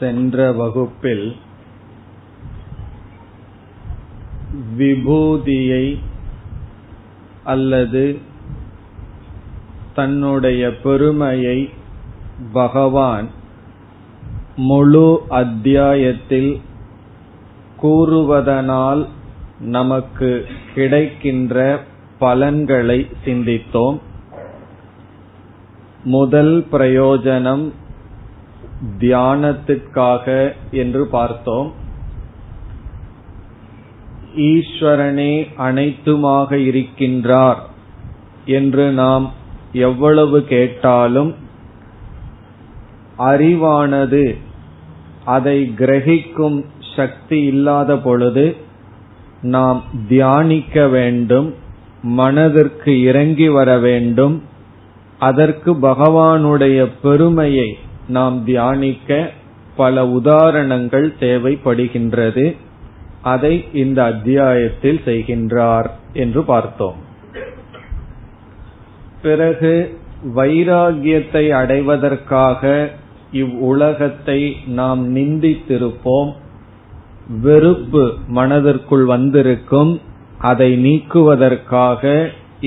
சென்ற வகுப்பில் விபூதியை அல்லது தன்னுடைய பெருமையை பகவான் முழு அத்தியாயத்தில் கூறுவதனால் நமக்கு கிடைக்கின்ற பலன்களை சிந்தித்தோம். முதல் பிரயோஜனம் தியானத்திற்காக என்று பார்த்தோம். ஈஸ்வரனே அனைத்துமாக இருக்கின்றார் என்று நாம் எவ்வளவு கேட்டாலும் அறிவானது அதை கிரகிக்கும் சக்தி இல்லாத பொழுது நாம் தியானிக்க வேண்டும், மனதிற்கு இறங்கி வர வேண்டும். அதற்கு பகவானுடைய பெருமையை நாம் தியானிக்க பல உதாரணங்கள் தேவைப்படுகின்றது. அதை இந்த அத்தியாயத்தில் செய்கின்றார் என்று பார்த்தோம். பிறகு வைராகியத்தை அடைவதற்காக இவ்வுலகத்தை நாம் நிந்தித்திருப்போம். வெறுப்பு மனதிற்குள் வந்திருக்கும். அதை நீக்குவதற்காக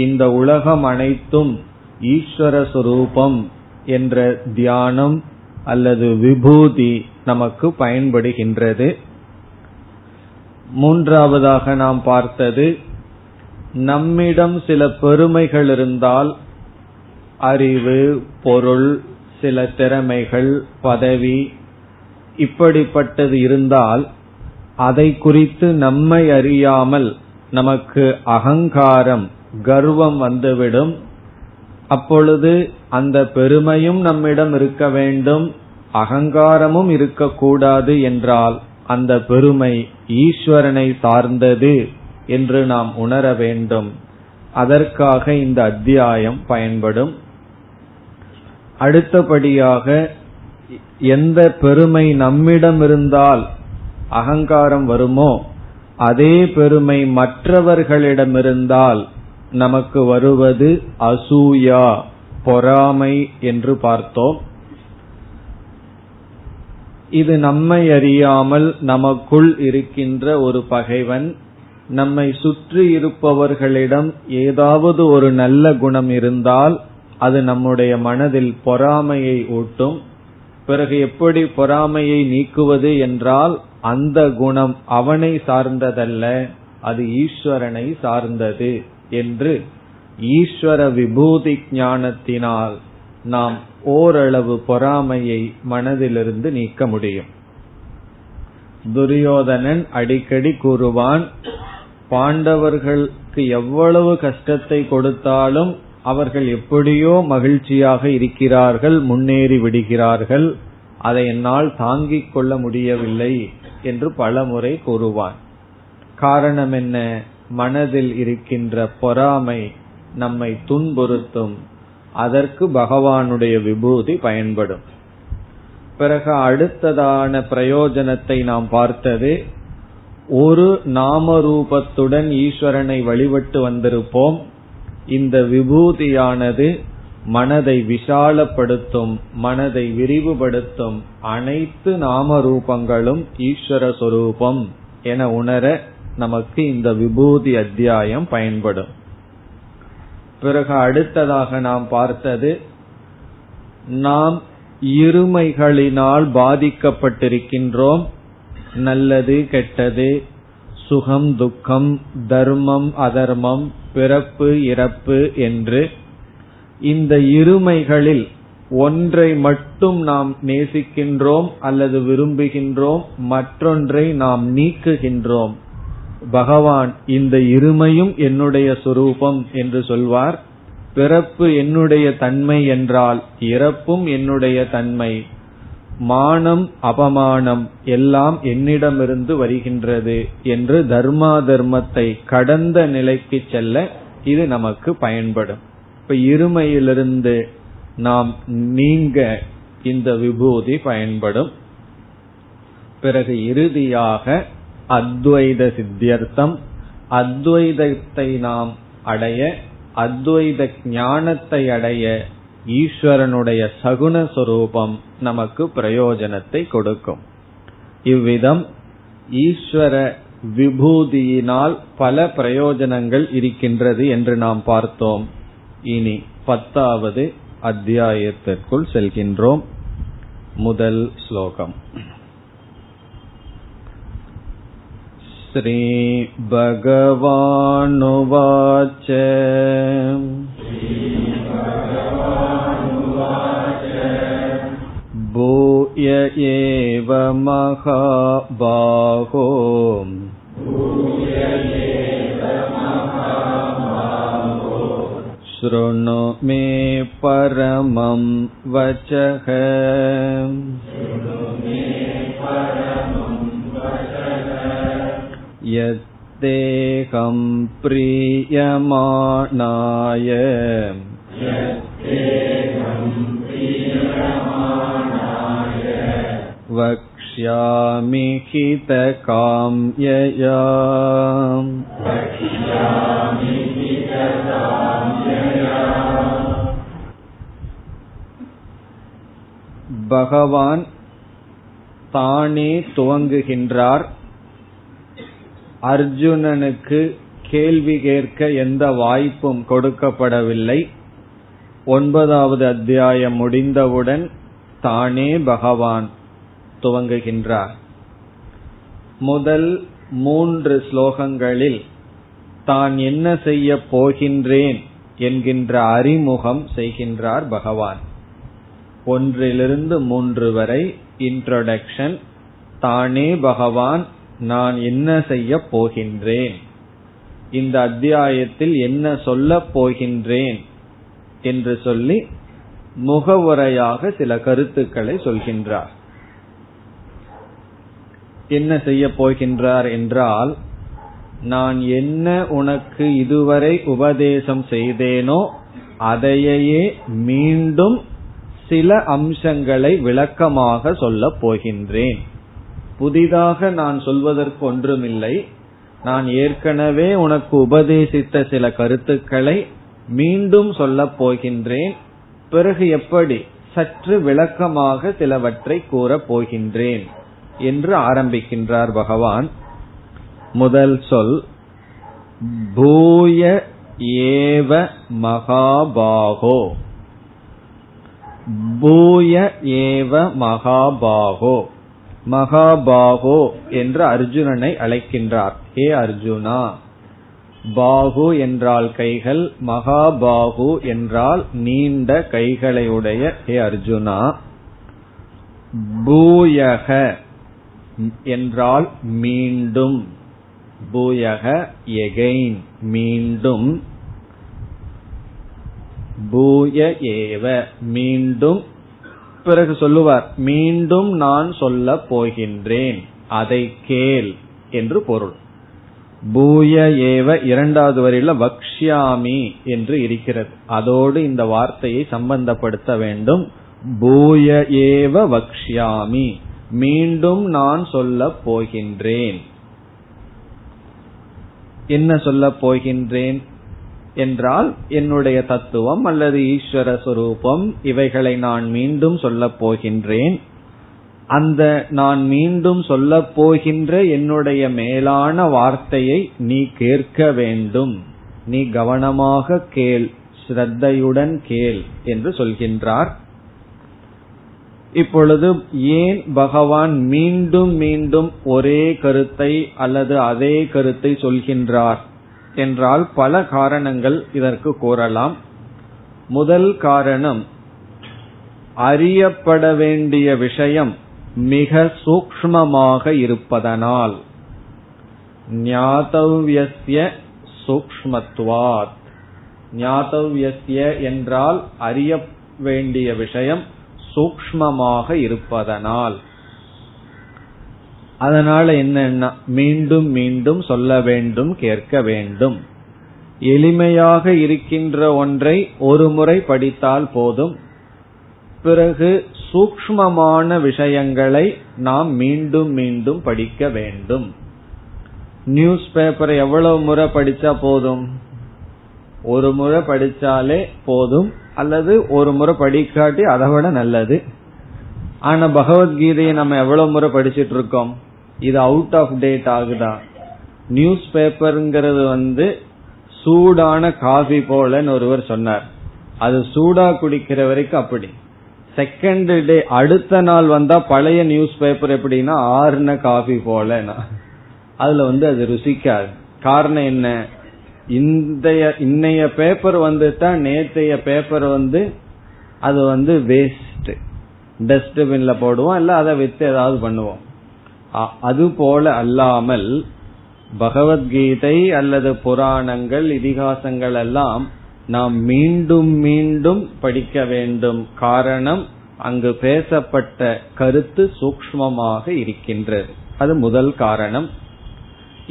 இந்த உலகம் அனைத்தும் ஈஸ்வர சுரூபம் என்ற தியானம் அல்லது விபூதி நமக்கு பயன்படுகின்றது. மூன்றாவதாக நாம் பார்த்தது, நம்மிடம் சில பெருமைகள் இருந்தால், அறிவு, பொருள், சில திறமைகள், பதவி, இப்படிப்பட்டது இருந்தால் அதை குறித்து நம்மை அறியாமல் நமக்கு அகங்காரம், கர்வம் வந்துவிடும். அப்பொழுது அந்த பெருமையும் நம்மிடம் இருக்க வேண்டும், அகங்காரமும் இருக்கக்கூடாது என்றால் அந்த பெருமை ஈஸ்வரனை சார்ந்தது என்று நாம் உணர வேண்டும். அதற்காக இந்த அத்தியாயம் பயன்படும். அடுத்தபடியாக எந்த பெருமை நம்மிடம் இருந்தால் அகங்காரம் வருமோ அதே பெருமை மற்றவர்களிடமிருந்தால் நமக்கு வருவது அசூயா, பொறாமை என்று பார்த்தோம். இது நம்மை அறியாமல் நமக்குள் இருக்கின்ற ஒரு பகைவன். நம்மை சுற்றி இருப்பவர்களிடம் ஏதாவது ஒரு நல்ல குணம் இருந்தால் அது நம்முடைய மனதில் பொறாமையை ஊட்டும். பிறகு எப்படி பொறாமையை நீக்குவது என்றால், அந்த குணம் அவனை சார்ந்ததல்ல, அது ஈஸ்வரனை சார்ந்தது என்று ஈஸ்வர விபூதி ஞானத்தினால் நாம் ஓரளவு பொறாமையை மனதிலிருந்து நீக்க முடியும். துரியோதனன் அடிக்கடி கூறுவான், பாண்டவர்களுக்கு எவ்வளவு கஷ்டத்தை கொடுத்தாலும் அவர்கள் எப்படியோ மகிழ்ச்சியாக இருக்கிறார்கள், முன்னேறி விடுகிறார்கள், அதை என்னால் தாங்கிக் கொள்ள முடியவில்லை என்று பல முறை கூறுவான். காரணம் என்ன? மனதில் இருக்கின்ற பொறாமை நம்மை துன்புறுத்தும். அதற்கு பகவானுடைய விபூதி பயன்படும். பிறகு அடுத்ததான பிரயோஜனத்தை நாம் பார்த்தது, ஒரு நாமரூபத்துடன் ஈஸ்வரனை வழிபட்டு வந்திருப்போம். இந்த விபூதியானது மனதை விசாலப்படுத்தும், மனதை விரிவுபடுத்தும். அனைத்து நாமரூபங்களும் ஈஸ்வர சொரூபம் என உணர நமக்கு இந்த விபூதி அத்தியாயம் பயன்படும். பிறகு அடுத்ததாக நாம் பார்த்தது, நாம் இருமைகளினால் பாதிக்கப்பட்டிருக்கின்றோம். நல்லது, கெட்டது, சுகம், துக்கம், தர்மம், அதர்மம், பிறப்பு, இறப்பு என்று இந்த இருமைகளில் ஒன்றை மட்டும் நாம் நேசிக்கின்றோம் அல்லது விரும்புகின்றோம், மற்றொன்றை நாம் நீக்குகின்றோம். பகவான் இந்த இருமையும் என்னுடைய சுரூபம் என்று சொல்வார். பிறப்பு என்னுடைய தன்மை என்றால் இறப்பும் என்னுடைய தன்மை. மானம், அபமானம் எல்லாம் என்னிடமிருந்து வருகின்றது என்று தர்மா தர்மத்தை கடந்த நிலைக்கு செல்ல இது நமக்கு பயன்படும். இப்ப இருமையிலிருந்து நாம் நீங்க இந்த விபூதி பயன்படும். பிறகு இறுதியாக அத்வைத சித்தியர்த்தம், அத்வைதத்தை நாம் அடைய, அத்வைத ஞானத்தை அடைய ஈஸ்வரனுடைய சகுண சொரூபம் நமக்கு பிரயோஜனத்தை கொடுக்கும். இவ்விதம் ஈஸ்வர விபூதியினால் பல பிரயோஜனங்கள் இருக்கின்றது என்று நாம் பார்த்தோம். இனி 10வது அத்தியாயத்திற்குள் செல்கின்றோம். முதல் ஸ்லோகம். ஸ்ரீ பகவானுவாச பூய ஏவ மகாபாகோ ஸ்ருணு மே பரமம் வசஹ. யத்தேகம் ப்ரியமானாய வக்ஷ்யாமி ஹிதகாம்யயா. பகவான் தானே துவங்குகின்றார். அர்ஜுனனுக்கு கேள்வி கேட்க எந்த வாய்ப்பும் கொடுக்கப்படவில்லை. 9வது அத்தியாயம் முடிந்தவுடன் தானே பகவான் துவங்குகின்றார். முதல் 3 ஸ்லோகங்களில் தான் என்ன செய்ய போகின்றேன் என்கின்ற அறிமுகம் செய்கின்றார் பகவான். 1 to 3 வரை இன்ட்ரோடக்ஷன். தானே பகவான் நான் என்ன செய்ய போகின்றேன், இந்த அத்தியாயத்தில் என்ன சொல்ல போகின்றேன் என்று சொல்லி முகவுரையாக சில கருத்துக்களை சொல்கின்றார். என்ன செய்ய போகின்றார் என்றால், நான் என்ன உனக்கு இதுவரை உபதேசம் செய்தேனோ அதையே மீண்டும் சில அம்சங்களை விளக்கமாக சொல்ல போகின்றேன். புதிதாக நான் சொல்வதற்கு ஒன்றுமில்லை. நான் ஏற்கனவே உனக்கு உபதேசித்த சில கருத்துக்களை மீண்டும் சொல்ல போகின்றேன். பிறகு எப்படி சற்று விளக்கமாக சிலவற்றை கூற போகின்றேன் என்று ஆரம்பிக்கின்றார் பகவான். முதல் சொல் பூய ஏவ மகாபாகோ. பூய ஏவ மகாபாகோ. மகாபாகோ என்று அர்ஜுனனை அழைக்கின்றார். ஹே அர்ஜுனா, பாகு என்றால் கைகள், மகாபாகு என்றால் நீண்ட கைகளையுடைய ஹே அர்ஜுனா. பூயக என்றால் மீண்டும். பூயக எகைன் மீண்டும். பூய ஏவ மீண்டும். பிறகு சொல்லுவார், மீண்டும் நான் சொல்ல போகின்றேன், அதை கேள் என்று பொருள். பூய ஏவ 2வது வரையில வக்ஷ்யாமி என்று இருக்கிறது. அதோடு இந்த வார்த்தையை சம்பந்தப்படுத்த வேண்டும். பூய ஏவ வக்ஷ்யாமி மீண்டும் நான் சொல்ல போகின்றேன். என்ன சொல்ல போகின்றேன் என்றால் என்னுடைய தத்துவம் அல்லது ஈஸ்வர சொரூபம், இவைகளை நான் மீண்டும் சொல்ல போகின்றேன். அந்த நான் மீண்டும் சொல்ல போகின்ற என்னுடைய மேலான வார்த்தையை நீ கேட்க வேண்டும், நீ கவனமாக கேள், ஸ்ரத்தையுடன் கேள் என்று சொல்கின்றார். இப்பொழுது ஏன் பகவான் மீண்டும் மீண்டும் ஒரே கருத்தை அல்லது அதே கருத்தை சொல்கின்றார் என்றால் பல காரணங்கள் இதற்கு கூறலாம். முதல் காரணம், அறியப்பட வேண்டிய விஷயம் மிக சூக்ஷ்மமாக இருப்பதனால். ஞாதவ்யஸ்ய சூக்ஷ்மத்வாத். ஞாதவ்யஸ்ய என்றால் அறிய வேண்டிய விஷயம் சூக்ஷ்மமாக இருப்பதனால். அதனால என்னன்னா மீண்டும் மீண்டும் சொல்ல வேண்டும், கேட்க வேண்டும். எளிமையாக இருக்கின்ற ஒன்றை ஒரு முறை படித்தால் போதும். பிறகு சூக்ஷ்மமான விஷயங்களை நாம் மீண்டும் மீண்டும் படிக்க வேண்டும். நியூஸ் பேப்பரை எவ்வளவு முறை படிச்சா போதும்? ஒரு முறை படிச்சாலே போதும், அல்லது ஒரு முறை படிக்காட்டி அதை விட நல்லது. ஆனா பகவத்கீதையை நம்ம எவ்வளவு முறை படிச்சிட்டு இருக்கோம், இது அவுட் ஆஃப் டேட் ஆகுதா? நியூஸ் பேப்பர்ங்கிறது சூடான காஃபி போலன்னு ஒருவர் சொன்னார், அது சூடா குடிக்கிற வரைக்கும் அப்படி. செகண்ட் டே அடுத்த நாள் வந்தா பழைய நியூஸ் பேப்பர் எப்படின்னா ஆறுன காஃபி போலன்னா அதுல அது ருசிக்காது. காரணம் என்ன? இன்னைய பேப்பர் வந்துட்டா நேத்தைய பேப்பர் அது வேஸ்ட், டஸ்ட்பின்ல போடுவோம், இல்ல அதை வித்து ஏதாவது பண்ணுவோம். அது போல அல்லாமல் பகவத்கீதை அல்லது புராணங்கள் இதிகாசங்கள் எல்லாம் நாம் மீண்டும் மீண்டும் படிக்க வேண்டும். காரணம், அங்கு பேசப்பட்ட கருத்து சூக்ஷ்மமாக இருக்கின்றது. அது முதல் காரணம்.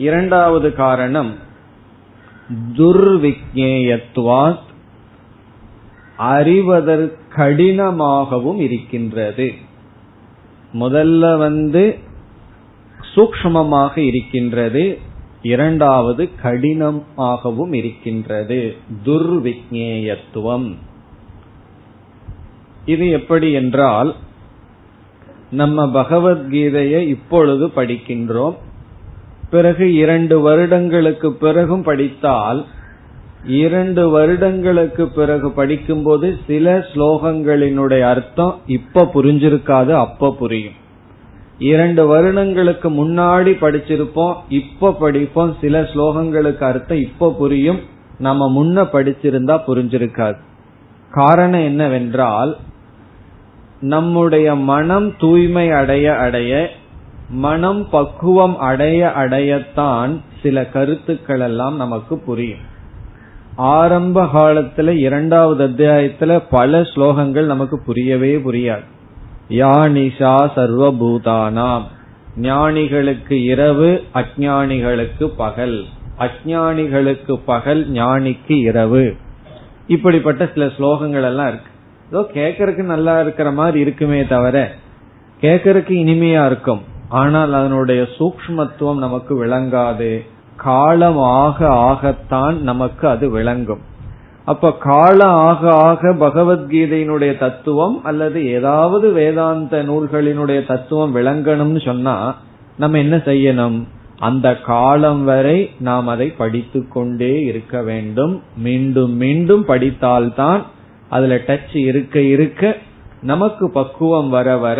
இரண்டாவது காரணம், துர்விக்ஞேயத்வாத் அறிவதற்கு கடினமாகவும் இருக்கின்றது. முதல்ல சூக்ஷ்மமாக இருக்கின்றது, இரண்டாவது கடினமாகவும் இருக்கின்றது. துர்விக்ஞேயத்துவம் இது எப்படி என்றால், நம்ம பகவத்கீதையை இப்பொழுது படிக்கின்றோம், பிறகு 2 வருடங்களுக்கு பிறகும் படித்தால், 2 வருடங்களுக்கு பிறகு படிக்கும்போது சில ஸ்லோகங்களினுடைய அர்த்தம் இப்ப புரிஞ்சிருக்காது, அப்ப புரியும். 2 வருடங்களுக்கு முன்னாடி படிச்சிருப்போம், இப்ப படிப்போம், சில ஸ்லோகங்களுக்கு அர்த்தம் இப்ப புரியும், நம்ம முன்ன படிச்சிருந்தா புரிஞ்சிருக்காது. காரணம் என்னவென்றால், நம்முடைய மனம் தூய்மை அடைய அடைய, மனம் பக்குவம் அடைய அடையத்தான் சில கருத்துக்கள் எல்லாம் நமக்கு புரியும். ஆரம்ப காலத்துல 2வது அத்தியாயத்துல பல ஸ்லோகங்கள் நமக்கு புரியவே புரியாது. யானிஷா சர்வபூதானாம், ஞானிகளுக்கு இரவு, அஞ்ஞானிகளுக்கு பகல், அஞ்ஞானிகளுக்கு பகல், ஞானிக்கு இரவு, இப்படிப்பட்ட சில ஸ்லோகங்கள் எல்லாம் இருக்கு. ஏதோ கேக்கறதுக்கு நல்லா இருக்கிற மாதிரி இருக்குமே தவிர, கேக்கறதுக்கு இனிமையா இருக்கும், ஆனால் அதனுடைய சூக்ஷ்மத்துவம் நமக்கு விளங்காது. காலம் ஆக ஆகத்தான் நமக்கு அது விளங்கும். அப்ப காலம் ஆக ஆக பகவத்கீதையினுடைய தத்துவம் அல்லது ஏதாவது வேதாந்த நூல்களினுடைய தத்துவம் விளங்கணும்னு சொன்னா நம்ம என்ன செய்யணும்? அந்த காலம் வரை நாம் அதை படித்து கொண்டே இருக்க வேண்டும். மீண்டும் மீண்டும் படித்தால்தான் அதுல டச் இருக்க இருக்க நமக்கு பக்குவம் வர வர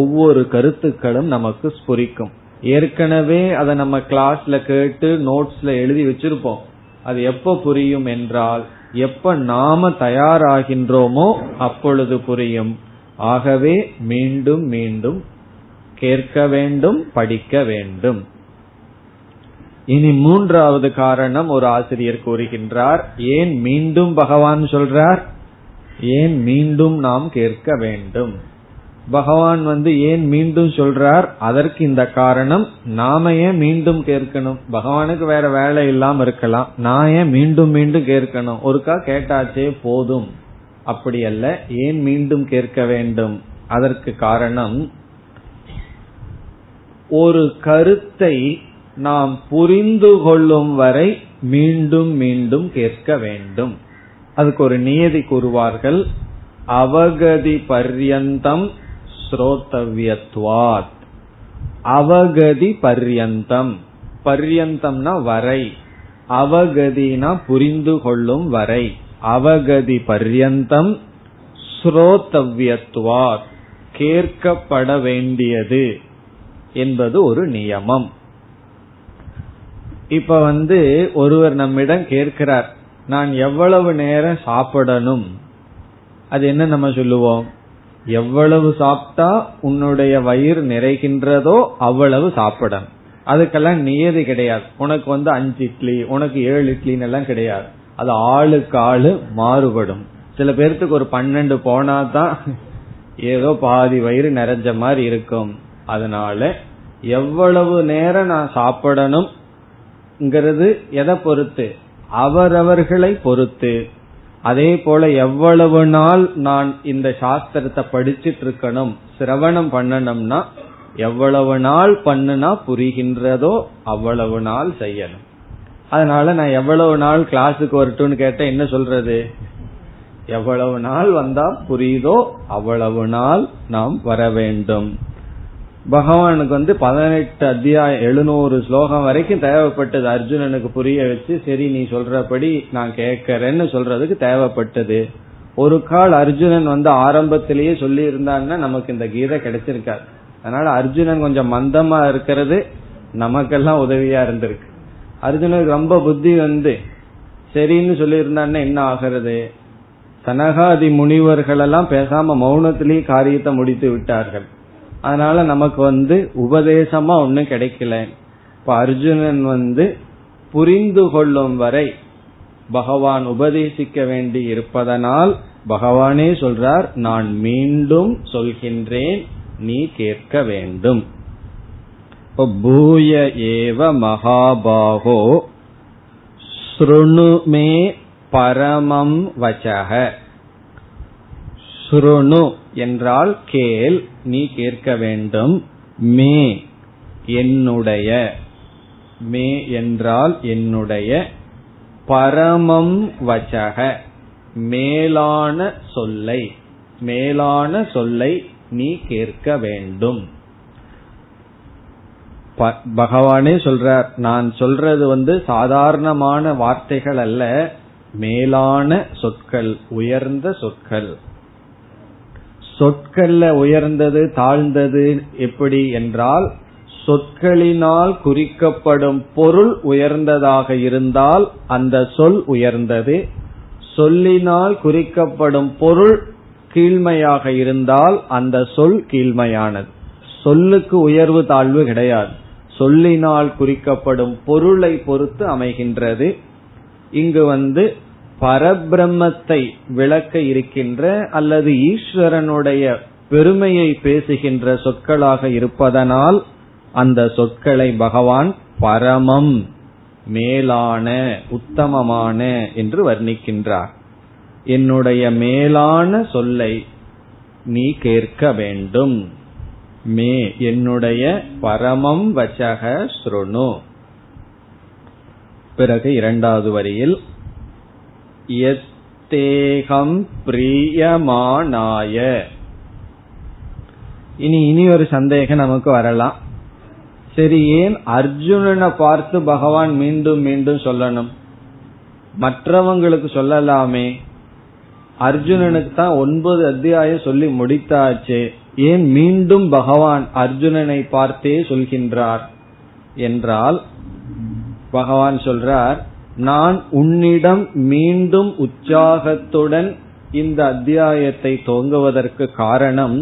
ஒவ்வொரு கருத்துக்களும் நமக்கு ஸ்புரிக்கும். ஏற்கனவே அதை நம்ம கிளாஸ்ல கேட்டு நோட்ஸ்ல எழுதி வச்சிருப்போம். அது எப்ப புரியும் என்றால், எப்ப நாம தயாராகின்றோமோ அப்பொழுது புரியும். ஆகவே மீண்டும் மீண்டும் கேட்க வேண்டும், படிக்க வேண்டும். இனி 3வது காரணம் ஒரு ஆசிரியர் கூறுகின்றார். ஏன் மீண்டும் பகவான் சொல்றார்? ஏன் மீண்டும் நாம் கேட்க வேண்டும்? பகவான் ஏன் மீண்டும் சொல்றார்? அதற்கு இந்த காரணம். நாம ஏன் மீண்டும் கேட்கணும்? பகவானுக்கு வேற வேலை இல்லாம இருக்கலாம், நான் ஏன் மீண்டும் மீண்டும் கேட்கணும்? ஒருக்கா கேட்டாச்சே போதும். அப்படி அல்ல. ஏன் மீண்டும் கேட்க வேண்டும்? அதற்கு காரணம், ஒரு கருத்தை நாம் புரிந்து கொள்ளும் வரை மீண்டும் மீண்டும் கேட்க வேண்டும். அதுக்கு ஒரு நியதி கூறுவார்கள், அவகதி பர்யந்தம் ஸ்ரோதவ்யத்வாத். அவகதி பர்யந்தம், பர்யந்தம்னா வரை, அவகதினா புரிந்து கொள்ளும் வரை. அவகதி பர்யந்தம் ஸ்ரோதவ்யத்வாத், கேட்கப்பட வேண்டியது என்பது ஒரு நியமம். இப்ப ஒருவர் நம்மிடம் கேட்கிறார், நான் எவ்வளவு நேரம் சாப்பிடணும்? அது என்ன நம்ம சொல்லுவோம்? எவ்வளவு சாப்பிட்டா உன்னுடைய வயிறு நிறைகின்றதோ அவ்வளவு சாப்பிடும். அதுக்கெல்லாம் நியதி கிடையாது. உனக்கு 5 இட்லி, உனக்கு 7 இட்லின்னு எல்லாம் கிடையாது. அது ஆளுக்கு ஆளு மாறுபடும். சில பேர்த்துக்கு ஒரு 12 போனாதான் ஏதோ பாதி வயிறு நிறைஞ்ச மாதிரி இருக்கும். அதனால எவ்வளவு நேரம் நான் சாப்பிடணும்ங்கிறது எதை பொறுத்து? அவரவர்களை பொறுத்து. அதே போல எவ்வளவு நாள் நான் இந்த சாஸ்திரத்தை படிச்சிட்டு இருக்கணும், சிரவணம் பண்ணணும்னா எவ்வளவு நாள் பண்ணுனா புரிகின்றதோ அவ்வளவு நாள் செய்யணும். அதனால நான் எவ்வளவு நாள் கிளாஸுக்கு வரட்டும்னு கேட்டா என்ன சொல்றது, எவ்வளவு நாள் வந்தா புரியுதோ அவ்வளவு நாள் நாம் வர வேண்டும். பகவானுக்கு 18 அத்தியாயம் 700 ஸ்லோகம் வரைக்கும் தேவைப்பட்டது அர்ஜுனனுக்கு புரிய வச்சு. சரி நீ சொல்றபடி நான் கேட்கறேன்னு சொல்றதுக்கு தேவைப்பட்டது. ஒரு கால் அர்ஜுனன் ஆரம்பத்திலேயே சொல்லி இருந்தான்னா நமக்கு இந்த கீதை கிடைச்சிருக்காது. அதனால அர்ஜுனன் கொஞ்சம் மந்தமா இருக்கிறது நமக்கெல்லாம் உதவியா இருந்திருக்கு. அர்ஜுனனுக்கு ரொம்ப புத்தி சரின்னு சொல்லி இருந்தான்னா என்ன ஆகிறது, சனகாதி முனிவர்கள் எல்லாம் பேசாம மௌனத்திலேயே காரியத்தை முடித்து விட்டார்கள். அதனால நமக்கு உபதேசமா ஒன்னும் கிடைக்கல. இப்ப அர்ஜுனன் புரிந்து கொள்ளும் வரை பகவான் உபதேசிக்க வேண்டி இருப்பதனால் பகவானே சொல்றார், நான் மீண்டும் சொல்கின்றேன், நீ கேட்க வேண்டும். பூய ஏவ மகாபாகோ ஸ்ருணுமே பரமம் வச்சக. சுருணு என்றால் கேள், நீ கேட்க வேண்டும். மே என்னுடைய, மே என்றால் என்னுடைய, பரமம் வச்சக மேலான சொல்லை, மேலான சொல்லை நீ கேட்க வேண்டும். பகவானே சொல்றார், நான் சொல்றது சாதாரணமான வார்த்தைகள் அல்ல, மேலான சொற்கள், உயர்ந்த சொற்கள். சொற்கள்ல உயர்ந்தது தாழ்ந்தது எப்படி என்றால், சொற்களினால் குறிக்கப்படும் பொருள் உயர்ந்ததாக இருந்தால் அந்த சொல் உயர்ந்தது, சொல்லினால் குறிக்கப்படும் பொருள் கீழ்மையாக இருந்தால் அந்த சொல் கீழ்மையானது. சொல்லுக்கு உயர்வு தாழ்வு கிடையாது, சொல்லினால் குறிக்கப்படும் பொருளை பொறுத்து அமைகின்றது. இங்கு பரபிரம்மத்தை விளக்க இருக்கின்ற அல்லது ஈஸ்வரனுடைய பெருமையை பேசுகின்ற சொற்களாக இருப்பதனால் அந்த சொற்களை பகவான் பரமம் மேலான உத்தமமான என்று வர்ணிக்கின்றார். என்னுடைய மேலான சொல்லை நீ கேட்க வேண்டும். மே என்னுடைய பரமம் வச்சக ஸ்ருணு. பிறகு இரண்டாவது வரியில் யத்தேகம் பிரியமானாய. இனி ஒரு சந்தேகம் நமக்கு வரலாம். சரி, ஏன் அர்ஜுனனை பார்த்து பகவான் மீண்டும் மீண்டும் சொல்லணும், மற்றவங்களுக்கு சொல்லலாமே? அர்ஜுனனுக்கு தான் 9 அத்தியாயம் சொல்லி முடித்தாச்சு, ஏன் மீண்டும் பகவான் அர்ஜுனனை பார்த்தே சொல்கின்றார் என்றால், பகவான் சொல்றார், நான் உன்னிடம் மீண்டும் உற்சாகத்துடன் இந்த அத்தியாயத்தை துவங்குவதற்கு காரணம்,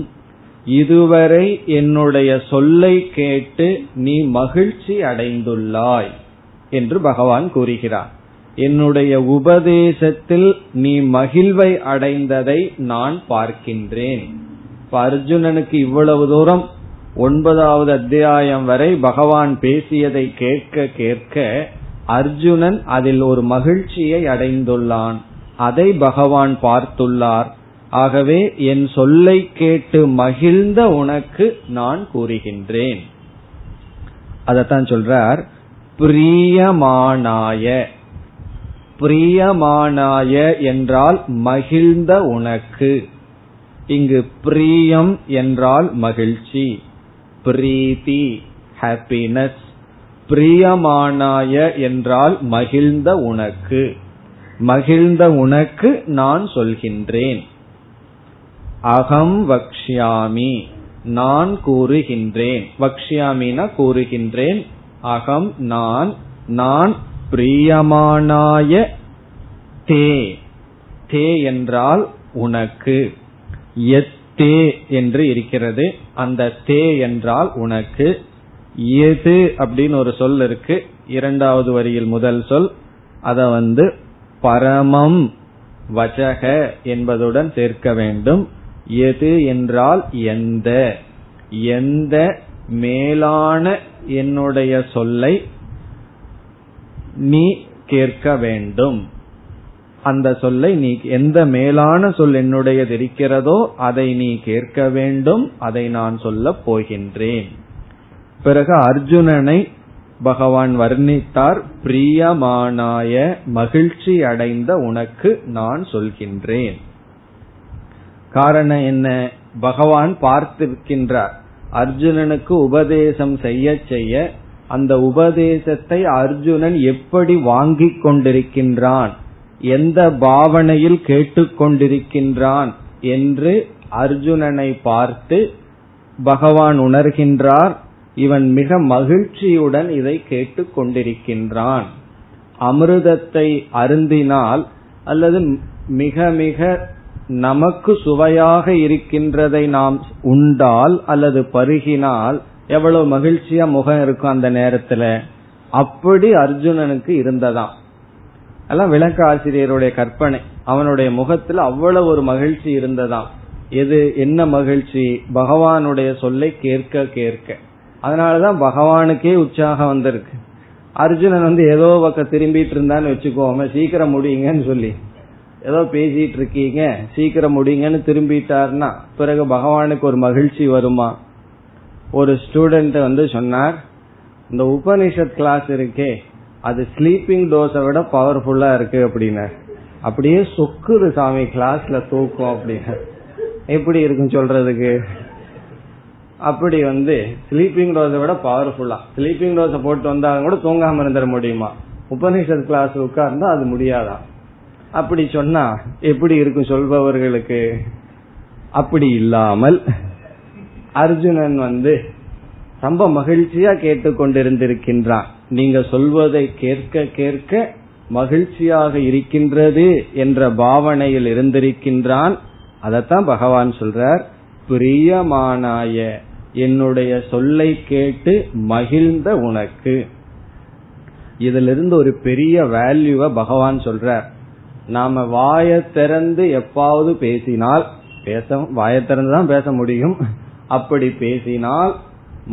இதுவரை என்னுடைய சொல்லை கேட்டு நீ மகிழ்ச்சி அடைந்துள்ளாய் என்று பகவான் கூறுகிறார். என்னுடைய உபதேசத்தில் நீ மகிழ்வை அடைந்ததை நான் பார்க்கின்றேன். அர்ஜுனனுக்கு இவ்வளவு தூரம் 9வது அத்தியாயம் வரை பகவான் பேசியதை கேட்க கேட்க அர்ஜுனன் அதில் ஒரு மகிழ்ச்சியை அடைந்துள்ளான், அதை பகவான் பார்த்துள்ளார். ஆகவே என் சொல்லை கேட்டு மகிழ்ந்த உனக்கு நான் கூறுகின்றேன். அதத்தான் சொல்றார், பிரியமானாய. பிரியமானாய என்றால் மகிழ்ந்த உனக்கு. இங்கு பிரியம் என்றால் மகிழ்ச்சி, பிரீதி ஹாப்பினஸ். பிரியமானாய என்றால் மகிழ்ந்த உனக்கு, மகிழ்ந்த உனக்கு நான் சொல்கின்றேன். அகம் வக்ஷ்யாமி, நான் கூறுகின்றேன். வக்ஷ்யாமினா கூறுகின்றேன். அகம் நான், நான் பிரியமானாய தே, தே என்றால் உனக்கு, எத்தே என்று இருக்கிறது, அந்த தே என்றால் உனக்கு. எது அப்படின்னு ஒரு சொல் இருக்கு, இரண்டாவது வரியில் முதல் சொல், அத பரமம் வச்சக என்பதுடன் சேர்க்க வேண்டும். எது என்றால் எந்த, எந்த மேலான என்னுடைய சொல்லை நீ கேட்க வேண்டும். அந்த சொல்லை நீ, எந்த மேலான சொல் என்னுடையது இருக்கிறதோ அதை நீ கேட்க வேண்டும், அதை நான் சொல்ல போகின்றேன். பிறகு அர்ஜுனனை பகவான் வர்ணித்தார். பிரியமானாய மகிழ்ச்சி அடைந்த உனக்கு நான் சொல்கின்றேன். காரணம் என்ன? பகவான் பார்த்திருக்கின்றார் அர்ஜுனனுக்கு உபதேசம் செய்ய செய்ய அந்த உபதேசத்தை அர்ஜுனன் எப்படி வாங்கிக் கொண்டிருக்கின்றான், எந்த பாவனையில் கேட்டுக்கொண்டிருக்கின்றான் என்று அர்ஜுனனை பார்த்து பகவான் உணர்கின்றார். இவன் மிக மகிழ்ச்சியுடன் இதை கேட்டுக் கொண்டிருக்கின்றான். அமிர்தத்தை அருந்தினால் அல்லது மிக மிக நமக்கு சுவையாக இருக்கின்றதை நாம் உண்டால் அல்லது பருகினால் எவ்வளவு மகிழ்ச்சியா முகம் இருக்கும் அந்த நேரத்துல. அப்படி அர்ஜுனனுக்கு இருந்ததாம். எல்லாம் விளக்க ஆசிரியருடைய கற்பனை. அவனுடைய முகத்துல அவ்வளவு ஒரு மகிழ்ச்சி இருந்ததாம். எது என்ன மகிழ்ச்சி? பகவானுடைய சொல்லை கேட்க கேட்க. அதனாலதான் பகவானுக்கே உற்சாகம் வந்திருக்கு. அர்ஜுனன் ஏதோ பக்கம் திரும்பிட்டு இருந்தான்னு வச்சுக்கோமே, சீக்கிரம் முடியுங்கன்னு சொல்லி ஏதோ பேசிட்டு இருக்கீங்க சீக்கிரம் முடியுங்கன்னு திரும்பிட்டார்னா பிறகு பகவானுக்கு ஒரு மகிழ்ச்சி வருமா? ஒரு ஸ்டூடெண்ட் சொன்னார், இந்த உபனிஷத் கிளாஸ் இருக்கே அது ஸ்லீப்பிங் டோஸை விட பவர்ஃபுல்லா இருக்கு அப்படின்னு. அப்படியே சொக்குது சாமி கிளாஸ்ல தூக்கும் அப்படின்னு. எப்படி இருக்கும் சொல்றதுக்கு? அப்படி ஸ்லீப்பிங் டோஸை விட பவர்ஃபுல்லா. ஸ்லீப்பிங் டோஸை போட்டு வந்தாலும் கூட தூங்காம இருந்துட முடியுமா? உபனிஷத் கிளாஸ் உட்கார்ந்தா அது முடியாதா? அப்படி சொன்னா எப்படி இருக்கும் சொல்பவர்களுக்கு? அப்படி இல்லாமல் அர்ஜுனன் ரொம்ப மகிழ்ச்சியா கேட்டுக்கொண்டிருந்திருக்கின்றான். நீங்க சொல்வதை கேட்க கேட்க மகிழ்ச்சியாக இருக்கின்றது என்ற பாவனையில் இருந்திருக்கின்றான். அதத்தான் பகவான் சொல்றார், பிரியமானாய என்னுடைய சொல்லை கேட்டு மகிழ்ந்த உனக்கு. இதிலிருந்து ஒரு பெரிய வேல்யூவை பகவான் சொல்றார். நாம வாய திறந்து எப்பாவது பேசினால், வாய திறந்துதான் பேச முடியும், அப்படி பேசினால்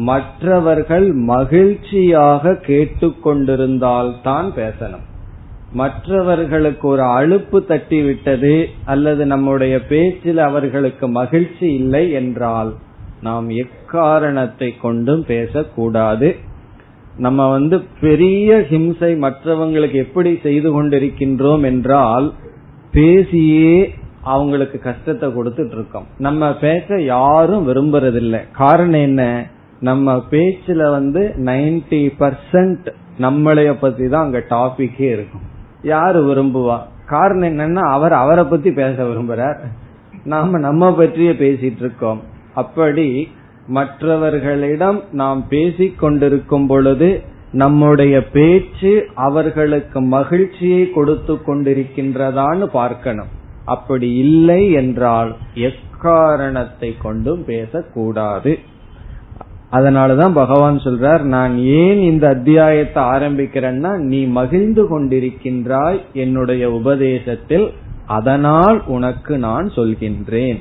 மற்றவர்கள் மகிழ்ச்சியாக கேட்டுக்கொண்டிருந்தால்தான் பேசணும். மற்றவர்களுக்கு ஒரு அலுப்பு தட்டி விட்டது அல்லது நம்முடைய பேச்சில் அவர்களுக்கு மகிழ்ச்சி இல்லை என்றால் நாம் எக்காரணத்தை கொண்டும் பேசக்கூடாது. நம்ம பெரிய ஹிம்சை மற்றவங்களுக்கு எப்படி செய்து கொண்டிருக்கின்றோம் என்றால் பேசியே அவங்களுக்கு கஷ்டத்தை கொடுத்துட்டு இருக்கோம். நம்ம பேச யாரும் விரும்புறதில்லை. காரணம் என்ன? நம்ம பேச்சுல 90% நம்மளைய பத்தி தான் அங்க டாபிக்கே இருக்கும். யாரு விரும்புவா? காரணம் என்னன்னா அவரை பத்தி பேச விரும்புறார், நாம நம்ம பற்றியே பேசிட்டு இருக்கோம். அப்படி மற்றவர்களிடம் நாம் பேசிக் கொண்டிருக்கும் பொழுது நம்முடைய பேச்சு அவர்களுக்கு மகிழ்ச்சியை கொடுத்து கொண்டிருக்கின்றதான்னு பார்க்கணும். அப்படி இல்லை என்றால் எக்காரணத்தை கொண்டும் பேசக்கூடாது. அதனாலதான் பகவான் சொல்றார், நான் ஏன் இந்த அத்தியாயத்தை ஆரம்பிக்கிறேன்னா நீ மகிழ்ந்து கொண்டிருக்கின்றாய் என்னுடைய உபதேசத்தில், அதனால் உனக்கு நான் சொல்கின்றேன்.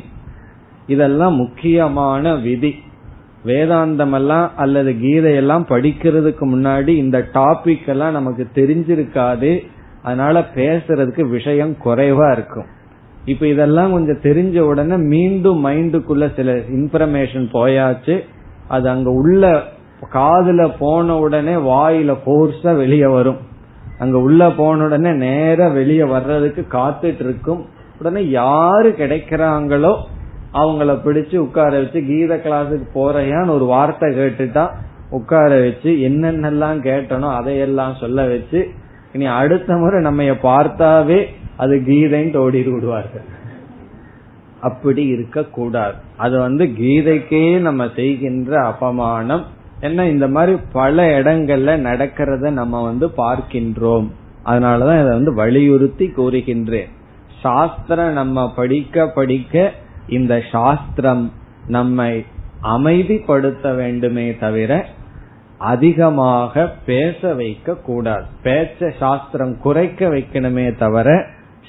இதெல்லாம் முக்கியமான விதி. வேதாந்தம் எல்லாம் அல்லது கீதையெல்லாம் படிக்கிறதுக்கு முன்னாடி இந்த டாபிக் எல்லாம் நமக்கு தெரிஞ்சிருக்காது. அதனால பேசுறதுக்கு விஷயம் குறைவா இருக்கும். இப்ப இதெல்லாம் கொஞ்சம் தெரிஞ்ச உடனே மீண்டும் மைண்டுக்குள்ள சில இன்ஃபர்மேஷன் போயாச்சு. அது அங்க உள்ள காதுல போன உடனே வாயில ஃபோர்ஸா வெளியே வரும். அங்க உள்ள போன உடனே நேர வெளியே வர்றதுக்கு காத்துட்டு இருக்கும். உடனே யாரு கிடைக்கிறாங்களோ அவங்கள பிடிச்சு உட்கார வச்சு கீதை கிளாஸுக்கு போறையான்னு ஒரு வார்த்தை கேட்டுட்டா உட்கார வச்சு என்னென்னலாம் கேட்டனோ அதையெல்லாம் சொல்ல வச்சு இனி அடுத்த முறை நம்ம பார்த்தாவே அது கீதைன்னு ஓடிட்டு விடுவார்கள். அப்படி இருக்க கூடாது. அது கீதைக்கே நம்ம செய்கின்ற அபமானம். ஏன்னா இந்த மாதிரி பல இடங்கள்ல நடக்கிறத நம்ம பார்க்கின்றோம். அதனாலதான் இதை வலியுறுத்தி கூறுகின்றேன். சாஸ்திரம் நம்ம படிக்க படிக்க இந்த சாஸ்திரம் நம்மை அமைதிப்படுத்த வேண்டுமே தவிர அதிகமாக பேச வைக்க கூடாது. பேச்ச சாஸ்திரம் குறைக்க வைக்கணுமே தவிர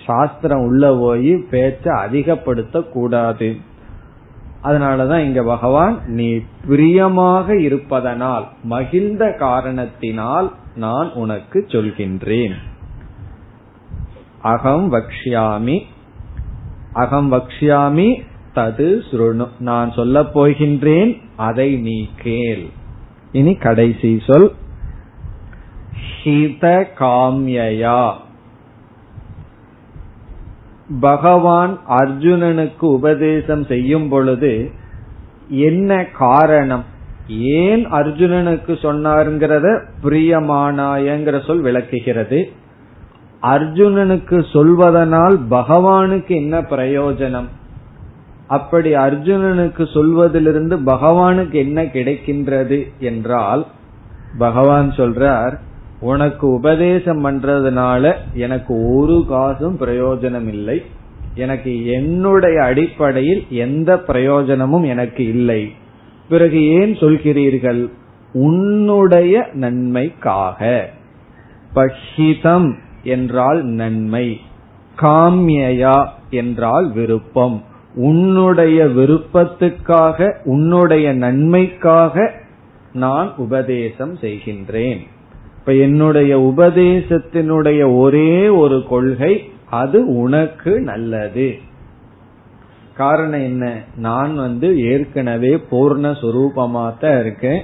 சாஸ்திரம் உள்ள போய் பேச்ச அதிகப்படுத்த கூடாது. அதனாலதான் இங்க பகவான் நீ பிரியமாக இருப்பதனால் மகிழ்ந்த காரணத்தினால் நான் உனக்கு சொல்கின்றேன். அகம் வக்ஷ்யாமி, அகம் வக்ஷ்யாமி தது சுருணு, நான் சொல்ல போகின்றேன் அதை நீ கேள். இனி கடைசி சொல் ஹித காம்யா. பகவான் அர்ஜுனனுக்கு உபதேசம் செய்யும் பொழுது என்ன காரணம், ஏன் அர்ஜுனனுக்கு சொன்னாருங்கிறத பிரியமானாயங்கிற சொல் விளக்குகிறது. அர்ஜுனனுக்கு சொல்வதனால் பகவானுக்கு என்ன பிரயோஜனம், அப்படி அர்ஜுனனுக்கு சொல்வதிலிருந்து பகவானுக்கு என்ன கிடைக்கின்றது என்றால், பகவான் சொல்றார் உனக்கு உபதேசம் பண்றதுனால எனக்கு ஒரு காசும் பிரயோஜனம் இல்லை, எனக்கு என்னுடைய அடிப்படையில் எந்த பிரயோஜனமும் எனக்கு இல்லை, பிறகு ஏன் சொல்கிறீர்கள், உன்னுடைய நன்மைக்காக. பஹிதம் என்றால் நன்மை, காம்யா என்றால் விருப்பம், உன்னுடைய விருப்பத்துக்காக உன்னுடைய நன்மைக்காக நான் உபதேசம் செய்கின்றேன். இப்ப என்னுடைய உபதேசத்தினுடைய ஒரே ஒரு கொள்கை, அது உனக்கு நல்லது. காரணம் என்ன, நான் ஏற்கனவே பூர்ணஸ்வரூபமா தான் இருக்கேன்,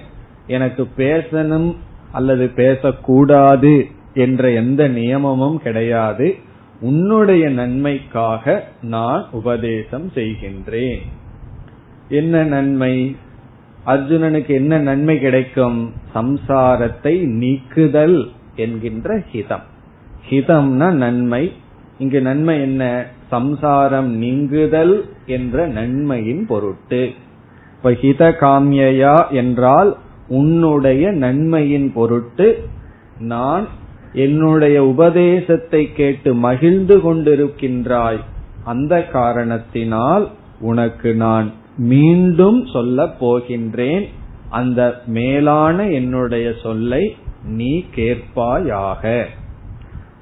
எனக்கு பேசணும் அல்லது பேசக்கூடாது என்ற எந்த நியமமும் கிடையாது, உன்னுடைய நன்மைக்காக நான் உபதேசம் செய்கின்றேன். என்ன நன்மை, அர்ஜுனனுக்கு என்ன நன்மை கிடைக்கும், சம்சாரத்தை நீக்குதல் என்கின்ற ஹிதம். ஹிதம்னா நன்மை, இங்கு நன்மை என்ன, சம்சாரம் நீங்குதல் என்ற நன்மையின் பொருட்டு. இப்ப ஹித காம்யா என்றால் உன்னுடைய நன்மையின் பொருட்டு நான் என்னுடைய உபதேசத்தை கேட்டு மகிழ்ந்து கொண்டிருக்கின்றாய், அந்த காரணத்தினால் உனக்கு நான் மீண்டும் சொல்ல போகின்றேன், அந்த மேலான என்னுடைய சொல்லை நீ கேட்பாயாக.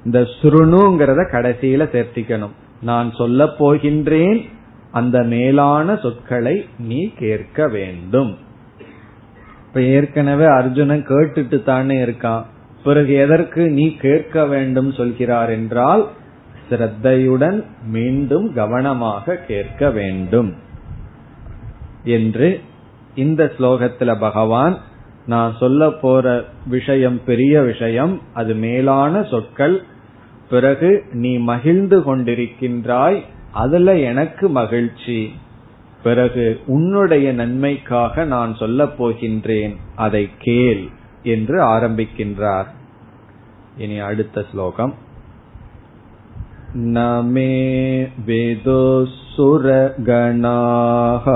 இந்த சுருணுங்கிறத கடைசியில சேர்த்திக்கணும், நான் சொல்ல போகின்றேன் அந்த மேலான சொற்களை நீ கேட்க வேண்டும். இப்ப ஏற்கனவே அர்ஜுனன் கேட்டுட்டு தானே இருக்கான், பிறகு எதற்கு நீ கேட்க வேண்டும் சொல்கிறார் என்றால், சிரத்தையுடன் மீண்டும் கவனமாக கேட்க வேண்டும் என்று இந்த ஸ்லோகத்துல பகவான், நான் சொல்ல போற விஷயம் பெரிய விஷயம், அது மேலான சொற்கள், பிறகு நீ மகிழ்ந்து கொண்டிருக்கின்றாய் அதுல எனக்கு மகிழ்ச்சி, பிறகு உன்னுடைய நன்மைக்காக நான் சொல்ல போகின்றேன் அதை கேள் என்று ஆரம்பிக்கின்றார். இனி அடுத்த ஸ்லோகம். நமே வேதோ சுரகணாஹ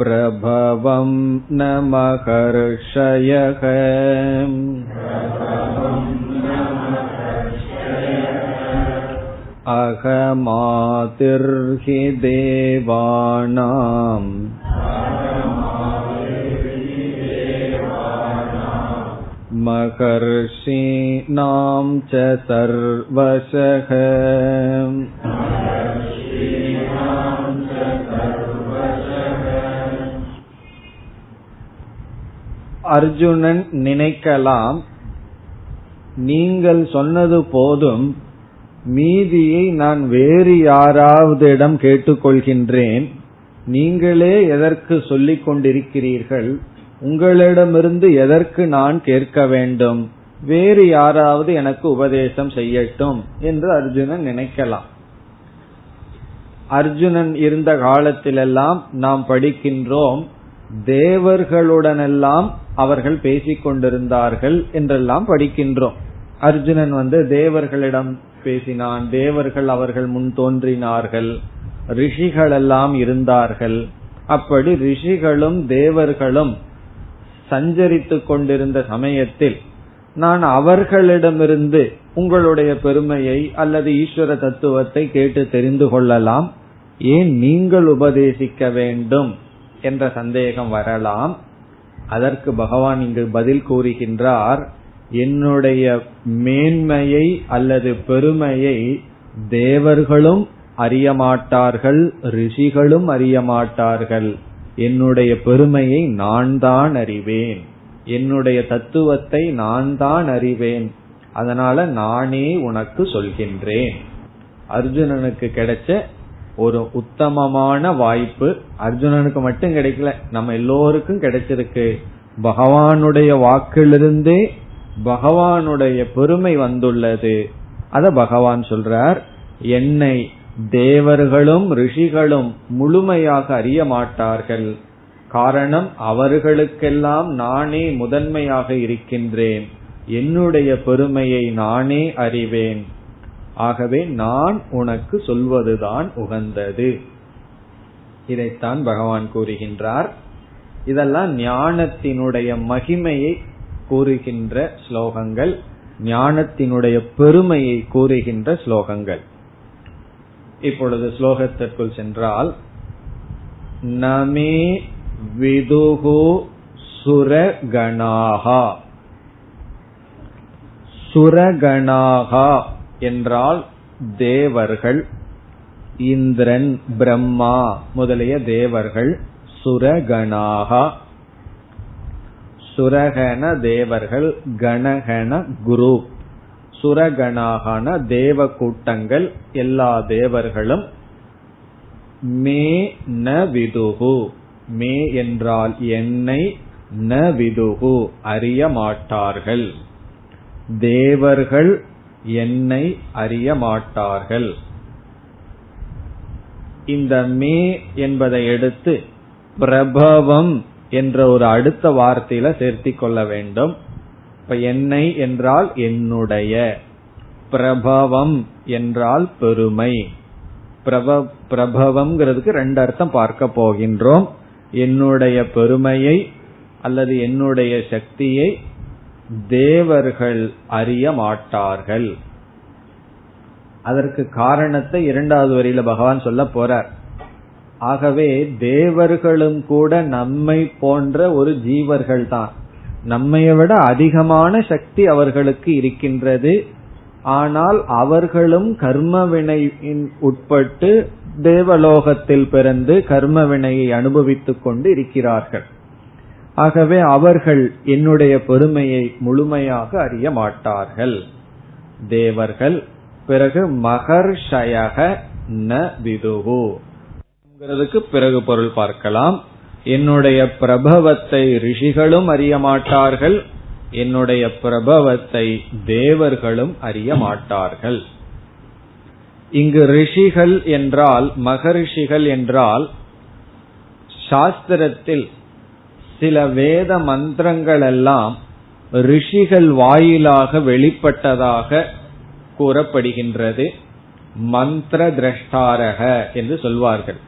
பிரபவம் நமஹர்ஷயஹ அகமாதிர்ஹி தேவானாம் மகர்ஷீனாம் ச சர்வஸஹ. அர்ஜுனன் நினைக்கலாம், நீங்கள் சொன்னது போதும், மீதியை நான் வேறு யாராவது இடம் கேட்டுக்கொள்கின்றேன், நீங்களே எதற்கு சொல்லிக் கொண்டிருக்கிறீர்கள், உங்களிடமிருந்து எதற்கு நான் கேட்க வேண்டும், வேறு யாராவது எனக்கு உபதேசம் செய்யட்டும் என்று அர்ஜுனன் நினைக்கலாம். அர்ஜுனன் இருந்த காலத்திலெல்லாம் நாம் படிக்கின்றோம், தேவர்களுடனெல்லாம் அவர்கள் பேசிக்கொண்டிருந்தார்கள் என்றெல்லாம் படிக்கின்றோம். அர்ஜுனன் தேவர்களிடம் பேசினான், தேவர்கள் அவர்கள் முன் தோன்றினார்கள், ரிஷிகள் எல்லாம் இருந்தார்கள். அப்படி ரிஷிகளும் தேவர்களும் சஞ்சரித்துக் கொண்டிருந்த சமயத்தில் நான் அவர்களிடமிருந்து உங்களுடைய பெருமையை அல்லது ஈஸ்வர தத்துவத்தை கேட்டு தெரிந்து கொள்ளலாம், ஏன் நீங்கள் உபதேசிக்க வேண்டும் என்ற சந்தேகம் வரலாம். அதற்கு பகவான் இங்கு பதில் கூறுகின்றார், என்னுடைய மேன்மையை அல்லது பெருமையை தேவர்களும் அறியமாட்டார்கள், ரிஷிகளும் அறியமாட்டார்கள், என்னுடைய பெருமையை நான் தான் அறிவேன், என்னுடைய தத்துவத்தை நான் தான் அறிவேன், அதனால நானே உனக்கு சொல்கின்றேன். அர்ஜுனனுக்கு கிடைச்ச ஒரு உத்தமமான வாய்ப்பு அர்ஜுனனுக்கு மட்டும் கிடைக்கல, நம்ம எல்லோருக்கும் கிடைச்சிருக்கு. பகவானுடைய வாக்கிலிருந்தே பகவானுடைய பெருமை வந்துள்ளது. அத பகவான் சொல்றார், என்னை தேவர்களும் ரிஷிகளும் முழுமையாக அறிய மாட்டார்கள், காரணம் அவர்களுக்கெல்லாம் நானே முதன்மையாக இருக்கின்றேன், என்னுடைய பெருமையை நானே அறிவேன், ஆகவே நான் உனக்கு சொல்வதுதான் உகந்தது. இதைத்தான் பகவான் கூறுகின்றார். இதெல்லாம் ஞானத்தினுடைய மகிமையை கூறுகின்ற ஸ்லோகங்கள், ஞானத்தினுடைய பெருமையை கூறுகின்ற ஸ்லோகங்கள். இப்பொழுது ஸ்லோகத்திற்குள் சென்றால், நமே விதுஹு சுரகணாஹா. சுரகணாஹா என்றால் தேவர்கள், இந்திரன், பிரம்மா முதலிய தேவர்கள். சுரகணாஹா, சுரகண தேவர்கள், கணகண குரூப். சுரகணாகன தேவ கூட்டங்கள், எல்லா தேவர்களும். மே ந விதுஹு, மே என்றால் என்னை, ந விதுஹு அறிய மாட்டார்கள், தேவர்கள் என்னை அறிய மாட்டார்கள். இந்த மே என்பதை எடுத்து பிரபவம் என்ற ஒரு அடுத்த வார்த்தையில சேர்த்திக் கொள்ள வேண்டும். இப்ப என்னை என்றால் என்னுடைய, பிரபவம் என்றால் பெருமை. பிரபவம்ங்கிறதுக்கு ரெண்டு அர்த்தம் பார்க்க போகின்றோம். என்னுடைய பெருமையை அல்லது என்னுடைய சக்தியை தேவர்கள் அறிய மாட்டார்கள். அதற்கு காரணத்தை இரண்டாவது வரியில பகவான் சொல்ல போறார். ஆகவே தேவர்களும் கூட நம்மை போன்ற ஒரு ஜீவர்கள் தான், நம்மைய விட அதிகமான சக்தி அவர்களுக்கு இருக்கின்றது. ஆனால் அவர்களும் கர்மவினையின் உட்பட்டு தேவலோகத்தில் பிறந்து கர்மவினையை அனுபவித்துக் கொண்டு இருக்கிறார்கள். ஆகவே அவர்கள் என்னுடைய பெருமையை முழுமையாக அறிய மாட்டார்கள், தேவர்கள். பிறகு மகர்ஷயக ந விதுஹு பிறகு பொருள் பார்க்கலாம். என்னுடைய பிரபவத்தை ரிஷிகளும் அறிய மாட்டார்கள், என்னுடைய பிரபவத்தை தேவர்களும் அறிய மாட்டார்கள். இங்கு ரிஷிகள் என்றால், மகரிஷிகள் என்றால், சாஸ்திரத்தில் சில வேத மந்திரங்கள் எல்லாம் ரிஷிகள் வாயிலாக வெளிப்பட்டதாக கூறப்படுகின்றது. மந்திர திரஷ்டாரக என்று சொல்வார்கள்.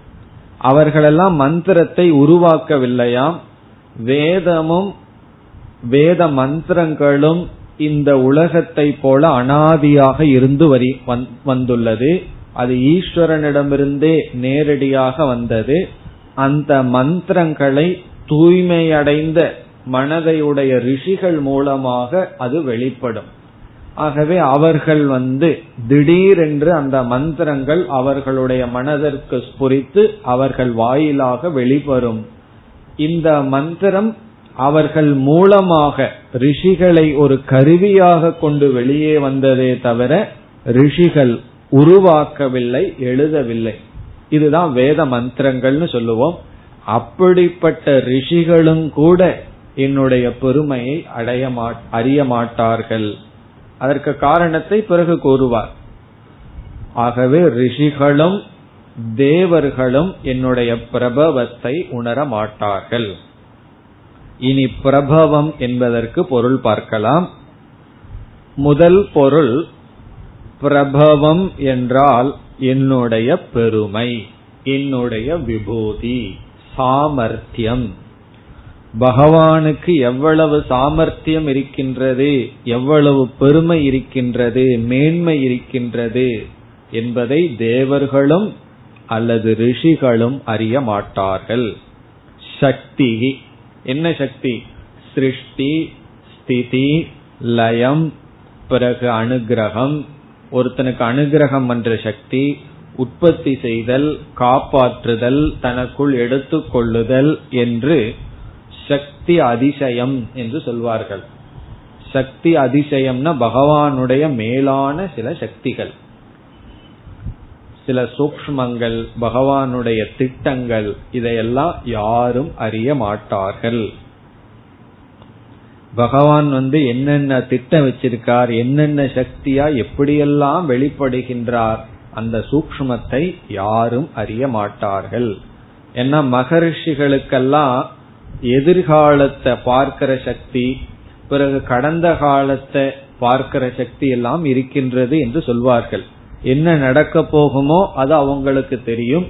அவர்களெல்லாம் மந்திரத்தை உருவாக்கவில்லையாம். வேதமும் வேத மந்திரங்களும் இந்த உலகத்தை போல அனாதியாக இருந்து வந்துள்ளது. அது ஈஸ்வரனிடமிருந்தே நேரடியாக வந்தது. அந்த மந்திரங்களை தூய்மையடைந்த மனதையுடைய ரிஷிகள் மூலமாக அது வெளிப்படும். ஆகவே அவர்கள் திடீரென்று அந்த மந்திரங்கள் அவர்களுடைய மனதிற்கு ஸ்புரித்து அவர்கள் வாயிலாக வெளிவரும். இந்த மந்திரம் அவர்கள் மூலமாக ரிஷிகளை ஒரு கருவியாக கொண்டு வெளியே வந்ததே தவிர ரிஷிகள் உருவாக்கவில்லை, எழுதவில்லை. இதுதான் வேத மந்திரங்கள்னு சொல்லுவோம். அப்படிப்பட்ட ரிஷிகளும் கூட என்னுடைய பெருமையை அறிய மாட்டார்கள். அதற்கு காரணத்தை பிறகு கூறுவார். ஆகவே ரிஷிகளும் தேவர்களும் என்னுடைய பிரபவத்தை உணர மாட்டார்கள். இனி பிரபவம் என்பதற்கு பொருள் பார்க்கலாம். முதல் பொருள், பிரபவம் என்றால் என்னுடைய பெருமை, என்னுடைய விபூதி, சாமர்த்தியம். பகவானுக்கு எவ்வளவு சாமர்த்தியம் இருக்கின்றது, எவ்வளவு பெருமை இருக்கின்றது, மேன்மை இருக்கின்றது என்பதை தேவர்களும் அல்லது ரிஷிகளும் அறிய மாட்டார்கள். சக்தி என்ன சக்தி? சிருஷ்டி, ஸ்திதி, லயம், பிறகு அனுகிரகம். ஒருத்தனுக்கு அனுகிரகம் என்ற சக்தி, உற்பத்தி செய்தல், காப்பாற்றுதல், தனக்குள் எடுத்துக்கொள்ளுதல் என்று சக்தி அதிசயம் என்று சொல்வார்கள். சக்தி அதிசயம்னா பகவானுடைய மேலான சில சக்திகள். சில சூக்ஷ்மங்கள், பகவானுடைய திட்டங்கள், இதையெல்லாம் யாரும் அறிய மாட்டார்கள். பகவான் என்னென்ன திட்டம் வச்சிருக்கார், என்னென்ன சக்தியா எப்படியெல்லாம் வெளிப்படுகின்றார், அந்த சூக்ஷ்மத்தை யாரும் அறிய மாட்டார்கள். ஏன்னா மகரிஷிகளுக்கெல்லாம் எதிர்காலத்தை பார்க்கிற சக்தி, பிறகு கடந்த காலத்தை பார்க்கிற சக்தி எல்லாம் இருக்கின்றது என்று சொல்வார்கள். என்ன நடக்க போகுமோ அது அவங்களுக்கு தெரியும்,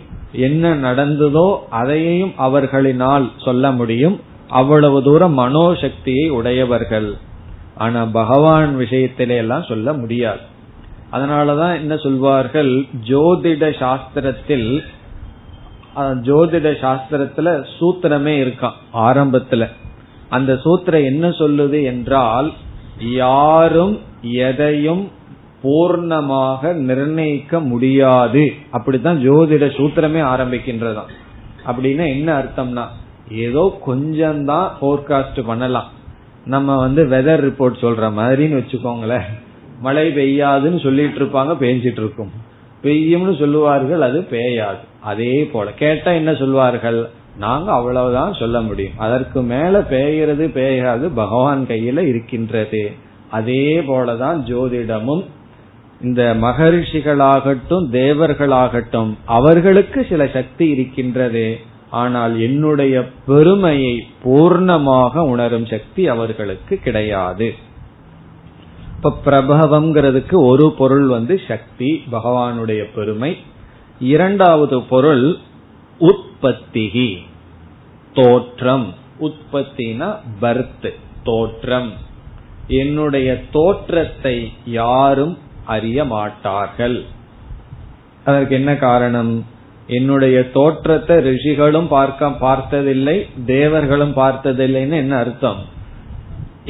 என்ன நடந்ததோ அதையும் அவர்களினால் சொல்ல முடியும். அவ்வளவு தூரம் மனோசக்தியை உடையவர்கள். ஆனா பகவான் விஷயத்திலே எல்லாம் சொல்ல முடியாது. அதனாலதான் என்ன சொல்வார்கள், ஜோதிட சாஸ்திரத்துல சூத்திரமே இருக்கான். ஆரம்பத்துல அந்த சூத்திரம் என்ன சொல்லுது என்றால், யாரும் எதையும் பூர்ணமாக நிர்ணயிக்க முடியாது. அப்படித்தான் ஜோதிட சூத்திரமே ஆரம்பிக்கின்றதான். அப்படின்னா என்ன அர்த்தம்னா, ஏதோ கொஞ்சம்தான் போர்காஸ்ட் பண்ணலாம். நம்ம வெதர் ரிப்போர்ட் சொல்ற மாதிரின்னு வச்சுக்கோங்களேன், மழை பெய்யாதுன்னு சொல்லிட்டு இருப்பாங்க, பெஞ்சிட்டு இருக்கும். பெய்யும்னு சொல்லுவார்கள், அது பெய்யாது. அதே போல கேட்டா என்ன சொல்வார்கள், நாங்க அவ்வளவுதான் சொல்ல முடியும், அதற்கு மேல பெய்கிறது பெய்யாது பகவான் கையில இருக்கின்றது. அதே போலதான் ஜோதிடமும். இந்த மகரிஷிகளாகட்டும் தேவர்களாகட்டும் அவர்களுக்கு சில சக்தி இருக்கின்றது, ஆனால் என்னுடைய பெருமையை பூர்ணமாக உணரும் சக்தி அவர்களுக்கு கிடையாது. இப்ப பிரபவம்ங்கிறதுக்கு ஒரு பொருள் சக்தி, பகவானுடைய பெருமை. இரண்டாவது பொருள் உற்பத்திகி, தோற்றம். உற்பத்தினா பர்த், தோற்றம். என்னுடைய தோற்றத்தை யாரும் அறிய மாட்டார்கள். அதற்கு என்ன காரணம், என்னுடைய தோற்றத்தை ரிஷிகளும் பார்த்ததில்லை, தேவர்களும் பார்த்ததில்லைன்னு என்ன அர்த்தம்,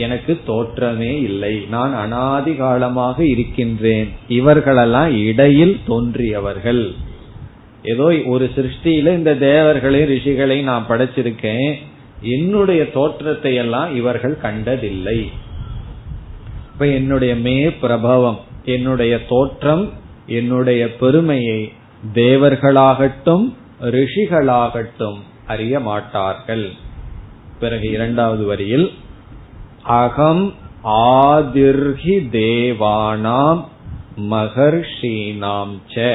எனக்கு தோற்றமே இல்லை, நான் அனாதி காலமாக இருக்கின்றேன். இவர்களெல்லாம் இடையில் தோன்றியவர்கள். ஏதோ ஒரு சிருஷ்டியில இந்த தேவர்களையும் ரிஷிகளையும் நான் படைச்சிருக்கேன், என்னுடைய தோற்றத்தை எல்லாம் இவர்கள் கண்டதில்லை. இப்ப என்னுடைய பிரபவம், என்னுடைய தோற்றம், என்னுடைய பெருமையை தேவர்களாகட்டும் ரிஷிகளாகட்டும் அறிய மாட்டார்கள். பிறகு இரண்டாவது வரியில் அகம் ஆதிர்ஹி தேவானாம் மகர்ஷீனாம் ச,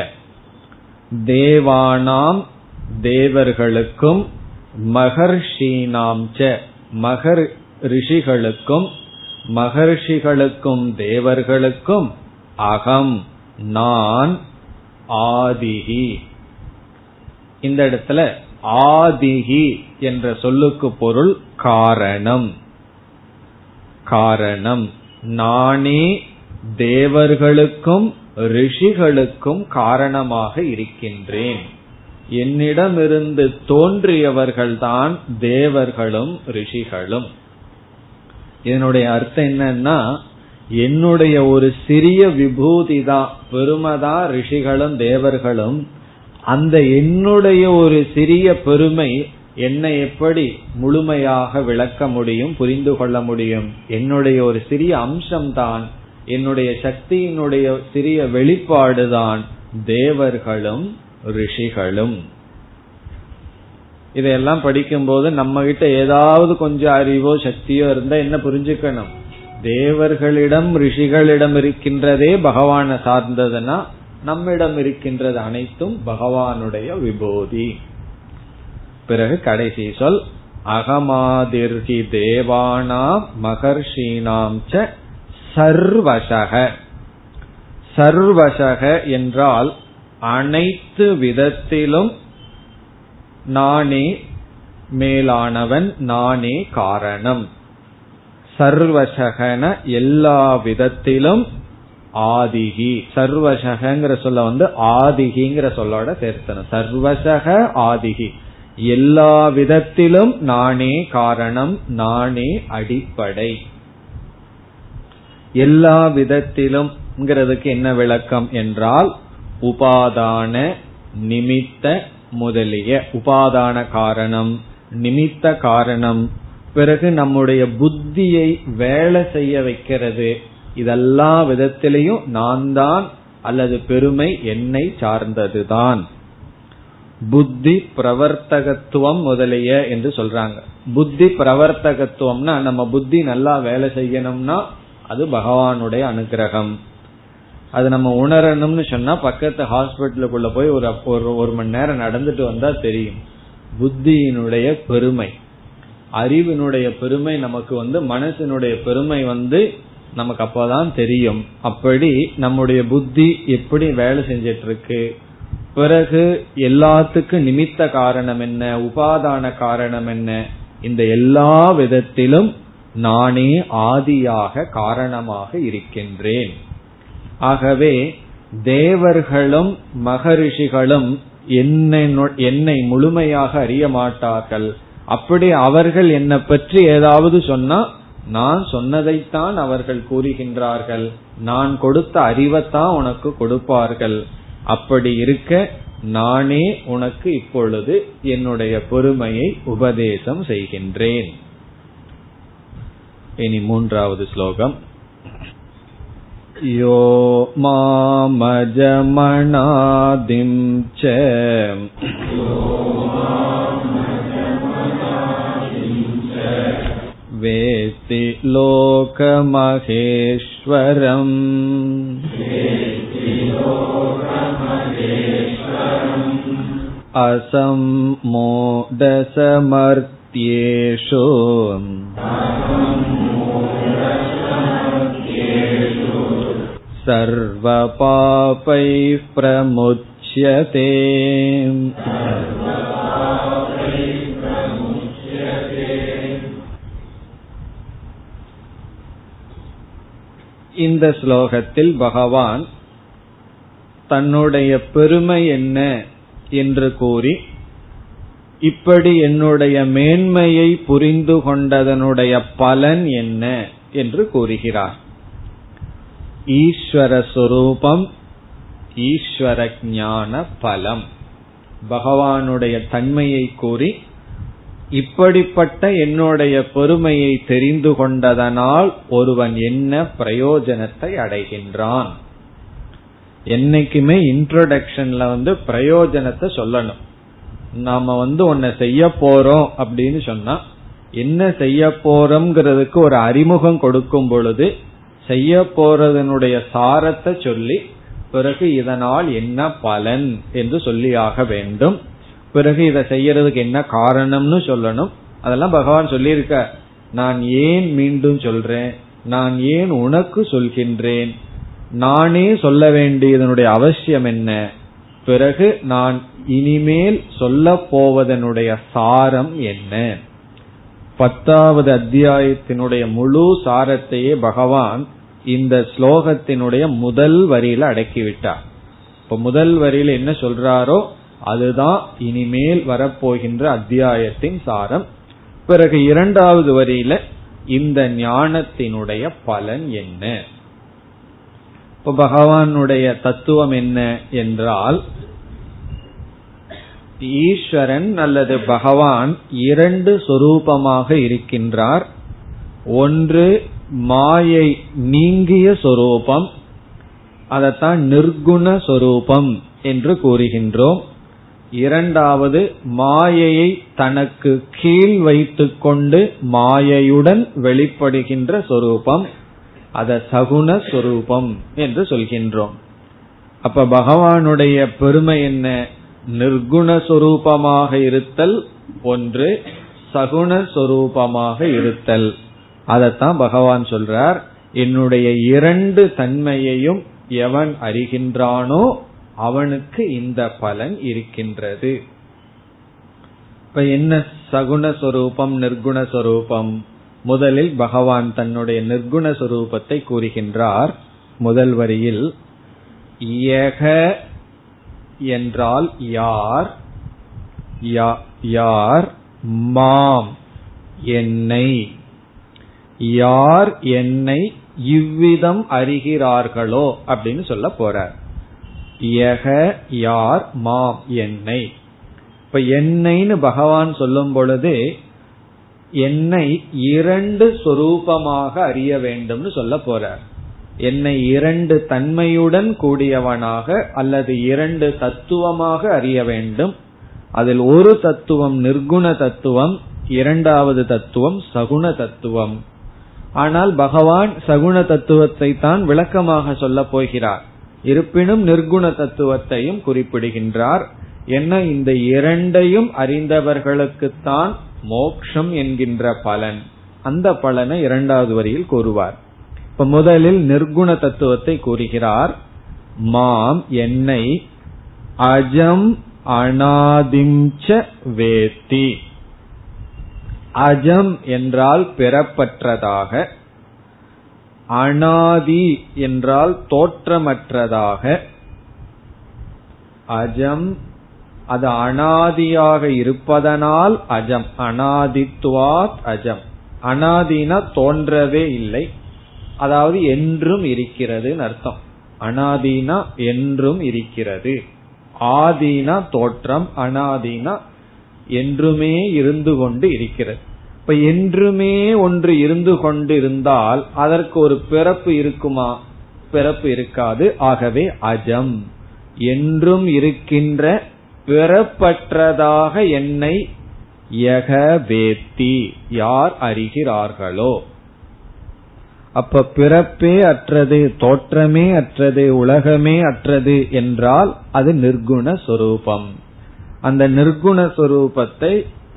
தேவானாம் தேவர்களுக்கும் மகர்ஷீனாம் ச மகர் ரிஷிகளுக்கும், மகர்ஷிகளுக்கும் தேவர்களுக்கும் அகம் நான் ஆதிஹி. இந்த இடத்துல ஆதிஹி என்ற சொல்லுக்கு பொருள் காரணம். காரணம், நானே தேவர்களுக்கும் ரிஷிகளுக்கும் காரணமாக இருக்கின்றேன். என்னிடமிருந்து தோன்றியவர்கள்தான் தேவர்களும் ரிஷிகளும். இதனுடைய அர்த்தம் என்னன்னா, என்னுடைய ஒரு சிறிய விபூதி தான், பெருமைதான் ரிஷிகளும் தேவர்களும். அந்த என்னுடைய ஒரு சிறிய பெருமை என்னை எப்படி முழுமையாக விளக்க முடியும், புரிந்து கொள்ள முடியும்? என்னுடைய ஒரு சிறிய அம்சம்தான், என்னுடைய சக்தியினுடைய சிறிய வெளிப்பாடுதான் தேவர்களும் ரிஷிகளும். இதையெல்லாம் படிக்கும்போது நம்ம கிட்ட ஏதாவது கொஞ்சம் அறிவோ சக்தியோ இருந்தா என்ன புரிஞ்சுக்கணும், தேவர்களிடம் ரிஷிகளிடம் இருக்கின்றதே பகவானை சார்ந்ததுன்னா, நம்மிடம் இருக்கின்றது அனைத்தும் பகவானுடைய விபூதி. பிறகு கடைசி சொல் அகமாதிர்கி தேவானாம் மகர்ஷீனாம் ச சர்வசக. சர்வசக என்றால் அனைத்து விதத்திலும் நானே மேலானவன், நானே காரணம். சர்வசகன எல்லா விதத்திலும் ஆதிகி. சர்வசகங்கிற சொல்ல ஆதிகிங்கிற சொல்லோட சேர்த்தன, சர்வசக ஆதிகி, எல்லா விதத்திலும் நானே காரணம், நானே அடிப்படை. எல்லா விதத்திலும் என்ன விளக்கம் என்றால், உபாதான நிமித்த முதலிய, உபாதான காரணம் நிமித்த காரணம், பிறகு நம்முடைய புத்தியை வேலை செய்ய வைக்கிறது, இதெல்லா விதத்திலையும் நான் தான் அல்லது பெருமை என்னை சார்ந்ததுதான். புத்தி பிரவர்த்தகத்துவம் முதலிய என்று சொல்றாங்க. புத்தி பிரவர்த்தகத்துவம்னா நம்ம புத்தி நல்லா வேலை செய்யணும்னா அது பகவானுடைய அனுகிரகம். அது நம்ம உணரணும்னு சொன்னா பக்கத்து ஹாஸ்பிட்டலுக்குள்ள போய் ஒரு மணி நேரம் நடந்துட்டு வந்தா தெரியும் புத்தியினுடைய பெருமை, அறிவினுடைய பெருமை. நமக்கு மனசினுடைய பெருமை நமக்கு அப்பதான் தெரியும். அப்படி நம்முடைய புத்தி எப்படி வேலை செஞ்சிட்டு இருக்கு. பிறகு எல்லாத்துக்கும் நிமித்த காரணம் என்ன, உபாதான காரணம் என்ன, இந்த எல்லா விதத்திலும் நானே ஆதியாக காரணமாக இருக்கின்றேன். ஆகவே தேவர்களும் மகரிஷிகளும் என்னை முழுமையாக அறிய மாட்டார்கள். அப்படி அவர்கள் என்னை பற்றி ஏதாவது சொன்னா நான் சொன்னதைத்தான் அவர்கள் கூறுகின்றார்கள், நான் கொடுத்த அறிவைத்தான் உனக்கு கொடுப்பார்கள். அப்படி இருக்க நானே உனக்கு இப்பொழுது என்னுடைய பொறுமையை உபதேசம் செய்கின்றேன். இனி மூன்றாவது ஸ்லோகம். யோ மாமஜமனாதிம் ச வேதி லோகமகேஸ்வரம் அசம்மோடசமர்த்யேஷு சர்வ பாபைஃ பிரமுச்யதே. இந்த ஸ்லோகத்தில் பகவான் தன்னுடைய பெருமை என்ன என்று கூறி, இப்படி என்னுடைய மேன்மையை புரிந்து கொண்டதனுடைய பலன் என்ன என்று கூறுகிறார். ஈஸ்வர சொரூபம், ஈஸ்வர ஞான பலம், பகவானுடைய தன்மையை கூறி இப்படிப்பட்ட என்னுடைய பெருமையை தெரிந்து கொண்டதனால் ஒருவன் என்ன பிரயோஜனத்தை அடைகின்றான். என்னைக்குமே இன்ட்ரோடக்ஷன்ல பிரயோஜனத்தை சொல்லணும். நாம ஒன்ன செய்ய போறோம் அப்படின்னு சொன்னா என்ன செய்ய போறோம்ங்கிறதுக்கு ஒரு அறிமுகம் கொடுக்கும் பொழுது செய்ய போறதனுடைய சாரத்தை சொல்லி பிறகு இதனால் என்ன பலன் என்று சொல்லியாக வேண்டும். பிறகு இதை செய்யறதுக்கு என்ன காரணம்னு சொல்லணும். அதெல்லாம் பகவான் சொல்லியிருக்க. நான் ஏன் மீண்டும் சொல்றேன், நான் ஏன் உனக்கு சொல்கின்றேன், நானே சொல்ல வேண்டியதனுடைய அவசியம் என்ன, பிறகு நான் இனிமேல் சொல்ல போவதனுடைய சாரம் என்ன. 10வது அத்தியாயத்தினுடைய முழு சாரத்தையே பகவான் இந்த ஸ்லோகத்தினுடைய முதல் வரியில அடக்கிவிட்டார். இப்ப முதல் வரியில என்ன சொல்றாரோ அதுதான் இனிமேல் வரப்போகின்ற அத்தியாயத்தின் சாரம். பிறகு 2வது வரியில இந்த ஞானத்தினுடைய பலன் என்ன. இப்ப பகவானுடைய தத்துவம் என்ன என்றால், ஈஸ்வரன் அல்லது பகவான் 2 சொரூபமாக இருக்கின்றார். ஒன்று மாயை நீங்கிய சொரூபம், அதத்தான் நிர்குண சொரூபம் என்று கூறுகின்றோம். 2வது மாயையை தனக்கு கீழ் வைத்துக் கொண்டு மாயையுடன் வெளிப்படுகின்ற சொரூபம், அத சகுண சொரூபம் என்று சொல்கின்றோம். அப்ப பகவானுடைய பெருமை என்ன, நிர்குண சொரூபமாக இருத்தல் ஒன்று, சகுண சொரூபமாக இருத்தல். அதத்தான் பகவான் சொல்றார், என்னுடைய 2 தன்மையையும் எவன் அறிகின்றானோ அவனுக்கு இந்த பலன் இருக்கின்றது. இப்ப என்ன சகுண சொரூபம் நிர்குண சொரூபம். முதலில் பகவான் தன்னுடைய நிர்குண சொரூபத்தை கூறுகின்றார். முதல் வரியில் என்றால் யார், யார் மாம் என்னை, யார் என்னை இவ்விதம் அறிகிறார்களோ அப்படின்னு சொல்ல போறார். யார் மாம் என்னை. இப்ப என்னைன்னு பகவான் சொல்லும் பொழுது என்னை 2 சொரூபமாக அறிய வேண்டும்னு சொல்ல போறார். என்னை இரண்டு தன்மையுடன் கூடியவனாக அல்லது இரண்டு தத்துவமாக அறிய வேண்டும். அதில் ஒரு தத்துவம் நிர்குண தத்துவம், இரண்டாவது தத்துவம் சகுண தத்துவம். ஆனால் பகவான் சகுண தத்துவத்தை தான் விளக்கமாக சொல்ல போகிறார். இருப்பினும் நிர்குண தத்துவத்தையும் குறிப்பிடுகின்றார். என்ன, இந்த இரண்டையும் அறிந்தவர்களுக்குத்தான் மோக்ஷம் என்கின்ற பலன். அந்த பலனை இரண்டாவது வரியில் கூறுவார். இப்ப முதலில் நிர்குண தத்துவத்தை கூறுகிறார். மாம் என்னை அஜம் அநாதிஞ்ச வேத்தி. அஜம் என்றால் பெறப்பற்றதாக, அநாதி என்றால் தோற்றமற்றதாக. அஜம் அது அனாதியாக இருப்பதனால் அஜம், அனாதித்வாத் அஜம். அனாதினா தோன்றவே இல்லை, அதாவது என்றும் இருக்கிறது அர்த்தம். அனாதினா என்றும் இருக்கிறது, ஆதினா தோற்றம், அனாதினா என்றுமே இருந்து கொண்டு இருக்கிறது. இப்ப என்றுமே ஒன்று இருந்து கொண்டு இருந்தால் அதற்கு ஒரு பிறப்பு இருக்குமா? பிறப்பு இருக்காது. ஆகவே அஜம் என்றும் இருக்கின்ற பெறப்பற்றதாக என்னை யக வேத்தி யார் அறிகிறார்களோ. அப்ப பிறப்பே அற்றது, தோற்றமே அற்றது, உலகமே அற்றது என்றால் அது நிர்குண சொரூபம். அந்த நிர்குண சொரூபத்தை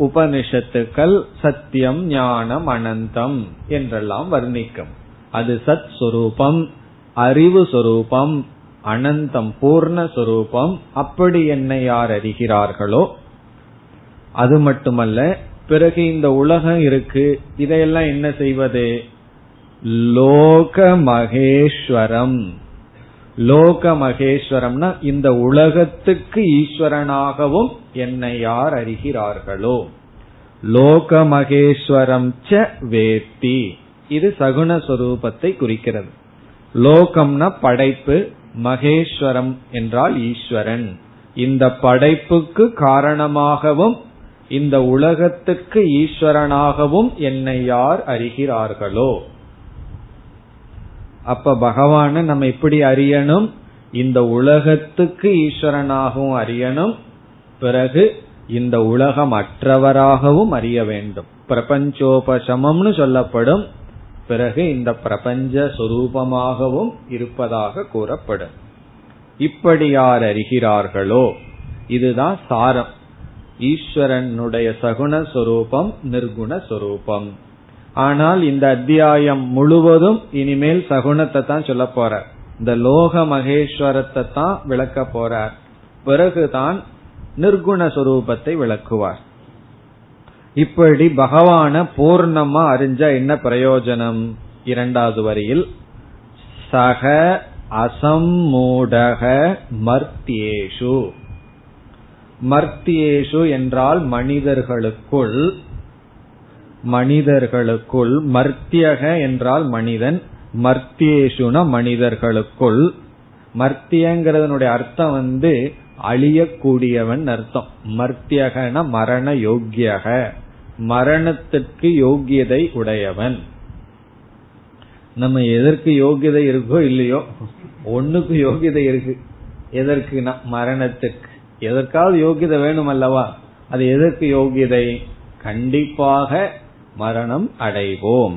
உபனிஷத்துக்கள் சத்தியம், ஞானம், அனந்தம் என்றெல்லாம் வர்ணிக்கும். அது சத் சொரூபம், அறிவு சொரூபம், அனந்தம் பூர்ணஸ்வரூபம். அப்படி என்னை யார் அறிகிறார்களோ. அது மட்டுமல்ல, பிறகு இந்த உலகம் இருக்கு, இதையெல்லாம் என்ன செய்வது? லோக மகேஸ்வரம். லோக மகேஸ்வரம்னா இந்த உலகத்துக்கு ஈஸ்வரனாகவும் என்னை யார் அறிகிறார்களோ. லோக மகேஸ்வரம் ச வேத்தி, இது சகுண சொரூபத்தை குறிக்கிறது. லோகம்னா படைப்பு, மகேஸ்வரம் என்றால் ஈஸ்வரன். இந்த படைப்புக்கு காரணமாகவும் இந்த உலகத்துக்கு ஈஸ்வரனாகவும் என்னை யார் அறிகிறார்களோ. அப்ப பகவானை நம்ம எப்படி அறியணும்? இந்த உலகத்துக்கு ஈஸ்வரனாகவும் அறியணும், பிறகு இந்த உலகம் அற்றவராகவும் அறிய வேண்டும். பிரபஞ்சோபசமம்னு சொல்லப்படும். பிறகு இந்த பிரபஞ்ச சொரூபமாகவும் இருப்பதாக கூறப்படும். இப்படி யார் அறிகிறார்களோ, இதுதான் சாரம். ஈஸ்வரனுடைய சகுண சொரூபம், நிர்குண சொரூபம். ஆனால் இந்த அத்தியாயம் முழுவதும் இனிமேல் சகுணத்தை தான் சொல்ல போறார், இந்த லோக மகேஸ்வரத்தை தான் விளக்க போறார். பிறகுதான் நிர்குண சொரூபத்தை விளக்குவார். இப்படி பகவான பூர்ணமா அறிஞ்சா என்ன பிரயோஜனம்? இரண்டாவது வரியில் சக அசம்மூடக மர்த்தியேஷு. மர்த்தியேஷு என்றால் மனிதர்களுக்குள். மனிதர்களுக்குள் மர்த்தியக என்றால் மனிதன், மர்த்தியேஷுனா மனிதர்களுக்குள். மர்த்தியங்கிறதனுடைய அர்த்தம் அழியக்கூடியவன் அர்த்தம். மர்த்தியகன மரண யோக்கியக, மரணத்துக்கு யோகியதை உடையவன். நம்ம எதற்கு யோகியதை இருக்கோ இல்லையோ, ஒண்ணுக்கு யோகியதை இருக்கு. எதற்குனா மரணத்துக்கு. எதற்காவது யோகியதை வேணும் அல்லவா? அது எதற்கு யோகியதை? கண்டிப்பாக மரணம் அடைவோம்,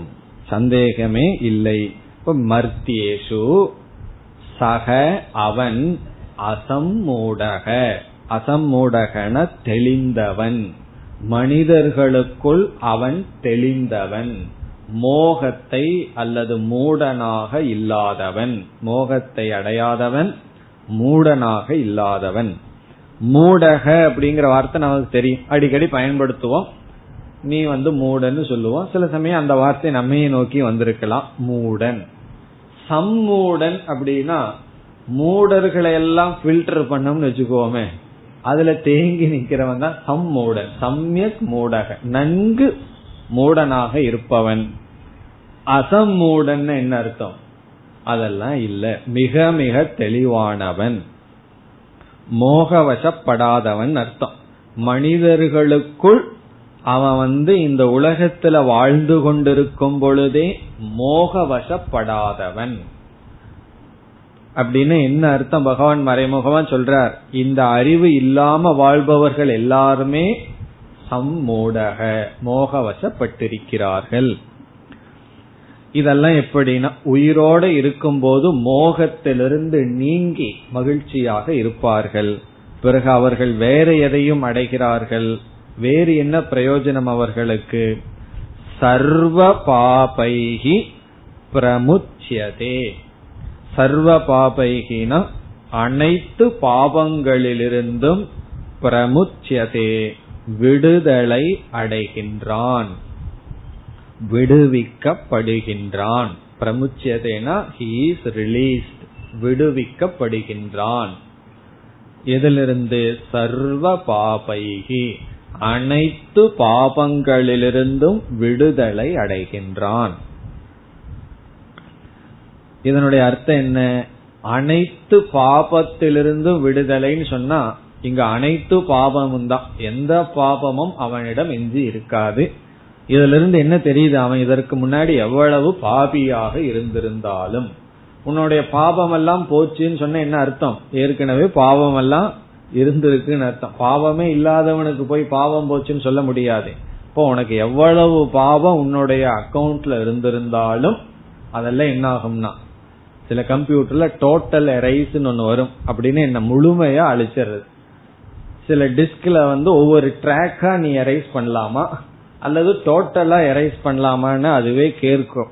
சந்தேகமே இல்லை. இப்ப மர்த்தியேஷு சக அவன் அசம்மூடக, அசம்மூடகன தெளிந்தவன். மனிதர்களுக்குள் அவன் தெளிந்தவன், மோகத்தை அல்லது மூடனாக இல்லாதவன், மோகத்தை அடையாதவன், மூடனாக இல்லாதவன். மூடக அப்படிங்கிற வார்த்தை நமக்கு தெரியும், அடிக்கடி பயன்படுத்துவோம். நீ மூடன்னு சொல்லுவோம். சில சமயம் அந்த வார்த்தை நம்மையே நோக்கி வந்திருக்கலாம், மூடன். சம்மூடன் அப்படின்னா மூடர்களை எல்லாம் பில்டர் பண்ணோம்னு வச்சுக்கோமே, அதுல தேங்கி நிக்கிறவன் தான் சம்மூடன். சம்யக் மூடக, நன்கு மூடனாக இருப்பவன். அசம்மூடன்னு என்ன அர்த்தம்? அதெல்லாம் இல்ல, மிக மிக தெளிவானவன், மோகவசப்படாதவன் அர்த்தம். மனிதர்களுக்குள் அவன் இந்த உலகத்துல வாழ்ந்து கொண்டிருக்கும் பொழுதே மோகவசப்படாதவன், அப்படின்னு என்ன அர்த்தம்? பகவான் மறைமுகமா சொல்றார், இந்த அறிவு இல்லாம வாழ்பவர்கள் எல்லாருமே சம்மூடக மோகவசப்பட்டிருக்கிறார்கள். இதெல்லாம் எப்படின்னா, உயிரோடு இருக்கும் போது மோகத்திலிருந்து நீங்கி மகிழ்ச்சியாக இருப்பார்கள். பிறகு அவர்கள் வேற எதையும் அடைகிறார்கள். வேறு என்ன பிரயோஜனம் அவர்களுக்கு? சர்வ பாபைகி பிரமுச்சியதே. சர்வ பாபைகினா அனைத்து பாபங்களிலிருந்தும் பிரமுச்சியதே விடுதலை அடைகின்றான், விடுவிக்கப்படுகின்றான். பிரமுச்சியதேனா he is released, விடுவிக்கப்படுகின்றான். இதிலிருந்து சர்வ பாபைகி அனைத்து பாபங்களிலிருந்தும் விடுதலை அடைகின்றான். இதனுடைய அர்த்தம் என்ன? அனைத்து பாபத்திலிருந்தும் விடுதலைன்னு சொன்னா இங்க அனைத்து பாபமும் தான், எந்த பாபமும் அவனிடம் எஞ்சி இருக்காது. இதுல இருந்து என்ன தெரியுது? அவன் இதற்கு முன்னாடி எவ்வளவு பாபியாக இருந்திருந்தாலும் உன்னுடைய பாபம் எல்லாம் போச்சுன்னு சொன்ன என்ன அர்த்தம்? ஏற்கனவே பாவம் எல்லாம் இருந்திருக்குன்னு அர்த்தம். பாவமே இல்லாதவனுக்கு போய் பாவம் போச்சுன்னு சொல்ல முடியாது. இப்போ உனக்கு எவ்வளவு பாவம் உன்னுடைய அக்கவுண்ட்ல இருந்திருந்தாலும் அதெல்லாம் என்ன ஆகும்னா, சில கம்ப்யூட்டர்ல டோட்டல் எரைஸ்ன்னு ஒண்ணு வரும். அப்படின்னு என்ன? முழுமையா அழிச்சிடுறது. சில டிஸ்க்ல வந்து ஒவ்வொரு ட்ராக்கா நீ எரைஸ் பண்ணலாமா அல்லது டோட்டலா எரைஸ் பண்ணலாமான்னு அதுவே கேட்கும்.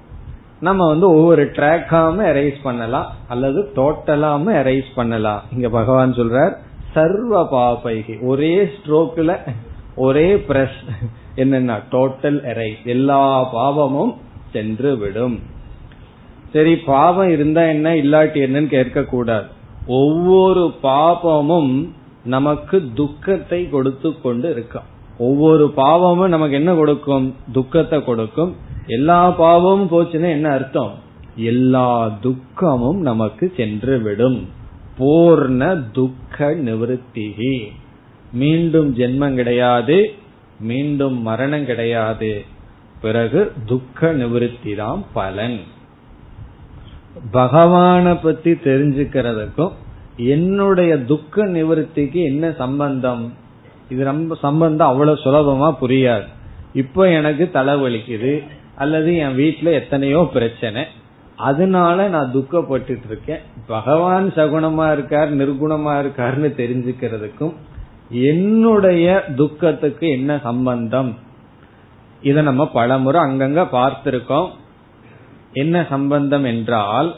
நம்ம வந்து ஒவ்வொரு ட்ராக்காம எரைஸ் பண்ணலாம் அல்லது டோட்டலாம எரைஸ் பண்ணலாம். இங்க பகவான் சொல்றார் சர்வ பாபைகி, ஒரே ஸ்ட்ரோக்ல ஒரே பிரஸ் என்னன்னா டோட்டல் எரைஸ், எல்லா பாவமும் சென்று விடும். சரி, பாவம் இருந்தா என்ன இல்லாட்டி என்னன்னு கேட்க கூடாது. ஒவ்வொரு பாபமும் நமக்கு துக்கத்தை கொடுத்து கொண்டு இருக்கும். ஒவ்வொரு பாவமும் நமக்கு என்ன கொடுக்கும்? துக்கத்தை கொடுக்கும். எல்லா பாவமும் போச்சுன்னா என்ன அர்த்தம்? எல்லா துக்கமும் நமக்கு சென்று விடும். பூர்ண துக்க நிவர்த்தி. மீண்டும் ஜென்மம் கிடையாது, மீண்டும் மரணம் கிடையாது. பிறகு துக்க நிவர்த்தி தான் பலன். பகவானை பத்தி தெரிஞ்சுக்கிறதுக்கும் என்னுடைய துக்க நிவர்த்திக்கு என்ன சம்பந்தம்? இது ரொம்ப சம்பந்தம் அவ்வளவு சுலபமா புரியாது. இப்போ எனக்கு தலைவலிக்குது அல்லது என் வீட்டுல எத்தனையோ பிரச்சனை, அதனால நான் துக்கப்பட்டு இருக்கேன். பகவான் சகுணமா இருக்கார், நிர்குணமா இருக்காருன்னு தெரிஞ்சுக்கிறதுக்கும் என்னுடைய துக்கத்துக்கு என்ன சம்பந்தம்? இத நம்ம பலமுறை அங்கங்க பார்த்திருக்கோம். என்ன சம்பந்தம் என்றால்,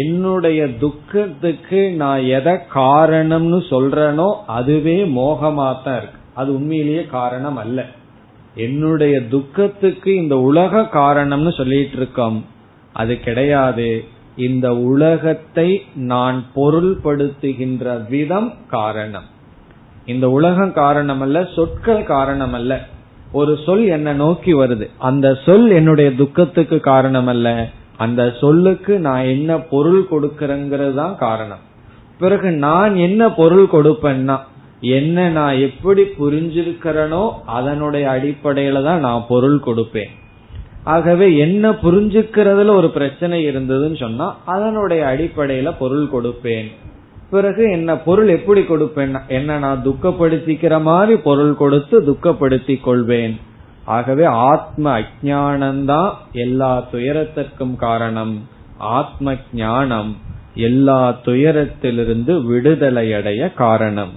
என்னுடைய துக்கத்துக்கு நான் எதை காரணம்னு சொல்றேனோ அதுவே மோகமாத்தான் இருக்கு. அது உண்மையிலேயே காரணம் அல்ல. என்னுடைய துக்கத்துக்கு இந்த உலக காரணம்னு சொல்லிட்டு இருக்கோம், அது கிடையாது. இந்த உலகத்தை நான் பொருள்படுத்துகின்ற விதம் காரணம். இந்த உலகம் காரணம் அல்ல, சொற்கள் காரணம் அல்ல. ஒரு சொல் என்ன நோக்கி வருது, அந்த சொல் என்னுடைய துக்கத்துக்கு காரணம் அல்ல. அந்த சொல்லுக்கு நான் என்ன பொருள் கொடுக்கறங்கிறது தான் காரணம். பிறகு நான் என்ன பொருள் கொடுப்பேன்னா, என்ன நான் எப்படி புரிஞ்சிருக்கிறேனோ அதனுடைய அடிப்படையில தான் நான் பொருள் கொடுப்பேன். ஆகவே என்ன புரிஞ்சுக்கிறதுல ஒரு பிரச்சனை இருந்ததுன்னு சொன்னா அதனுடைய அடிப்படையில பொருள் கொடுப்பேன். பிறகு என்ன பொருள் எப்படி கொடுப்பேன்? என்ன நான் துக்கப்படுத்திக்கிற மாதிரி பொருள் கொடுத்து துக்கப்படுத்தி கொள்வேன். ஆகவே ஆத்ம அஜானம்தான் எல்லா துயரத்திற்கும் காரணம். ஆத்ம ஞானம் எல்லா துயரத்திலிருந்து விடுதலை அடைய காரணம்.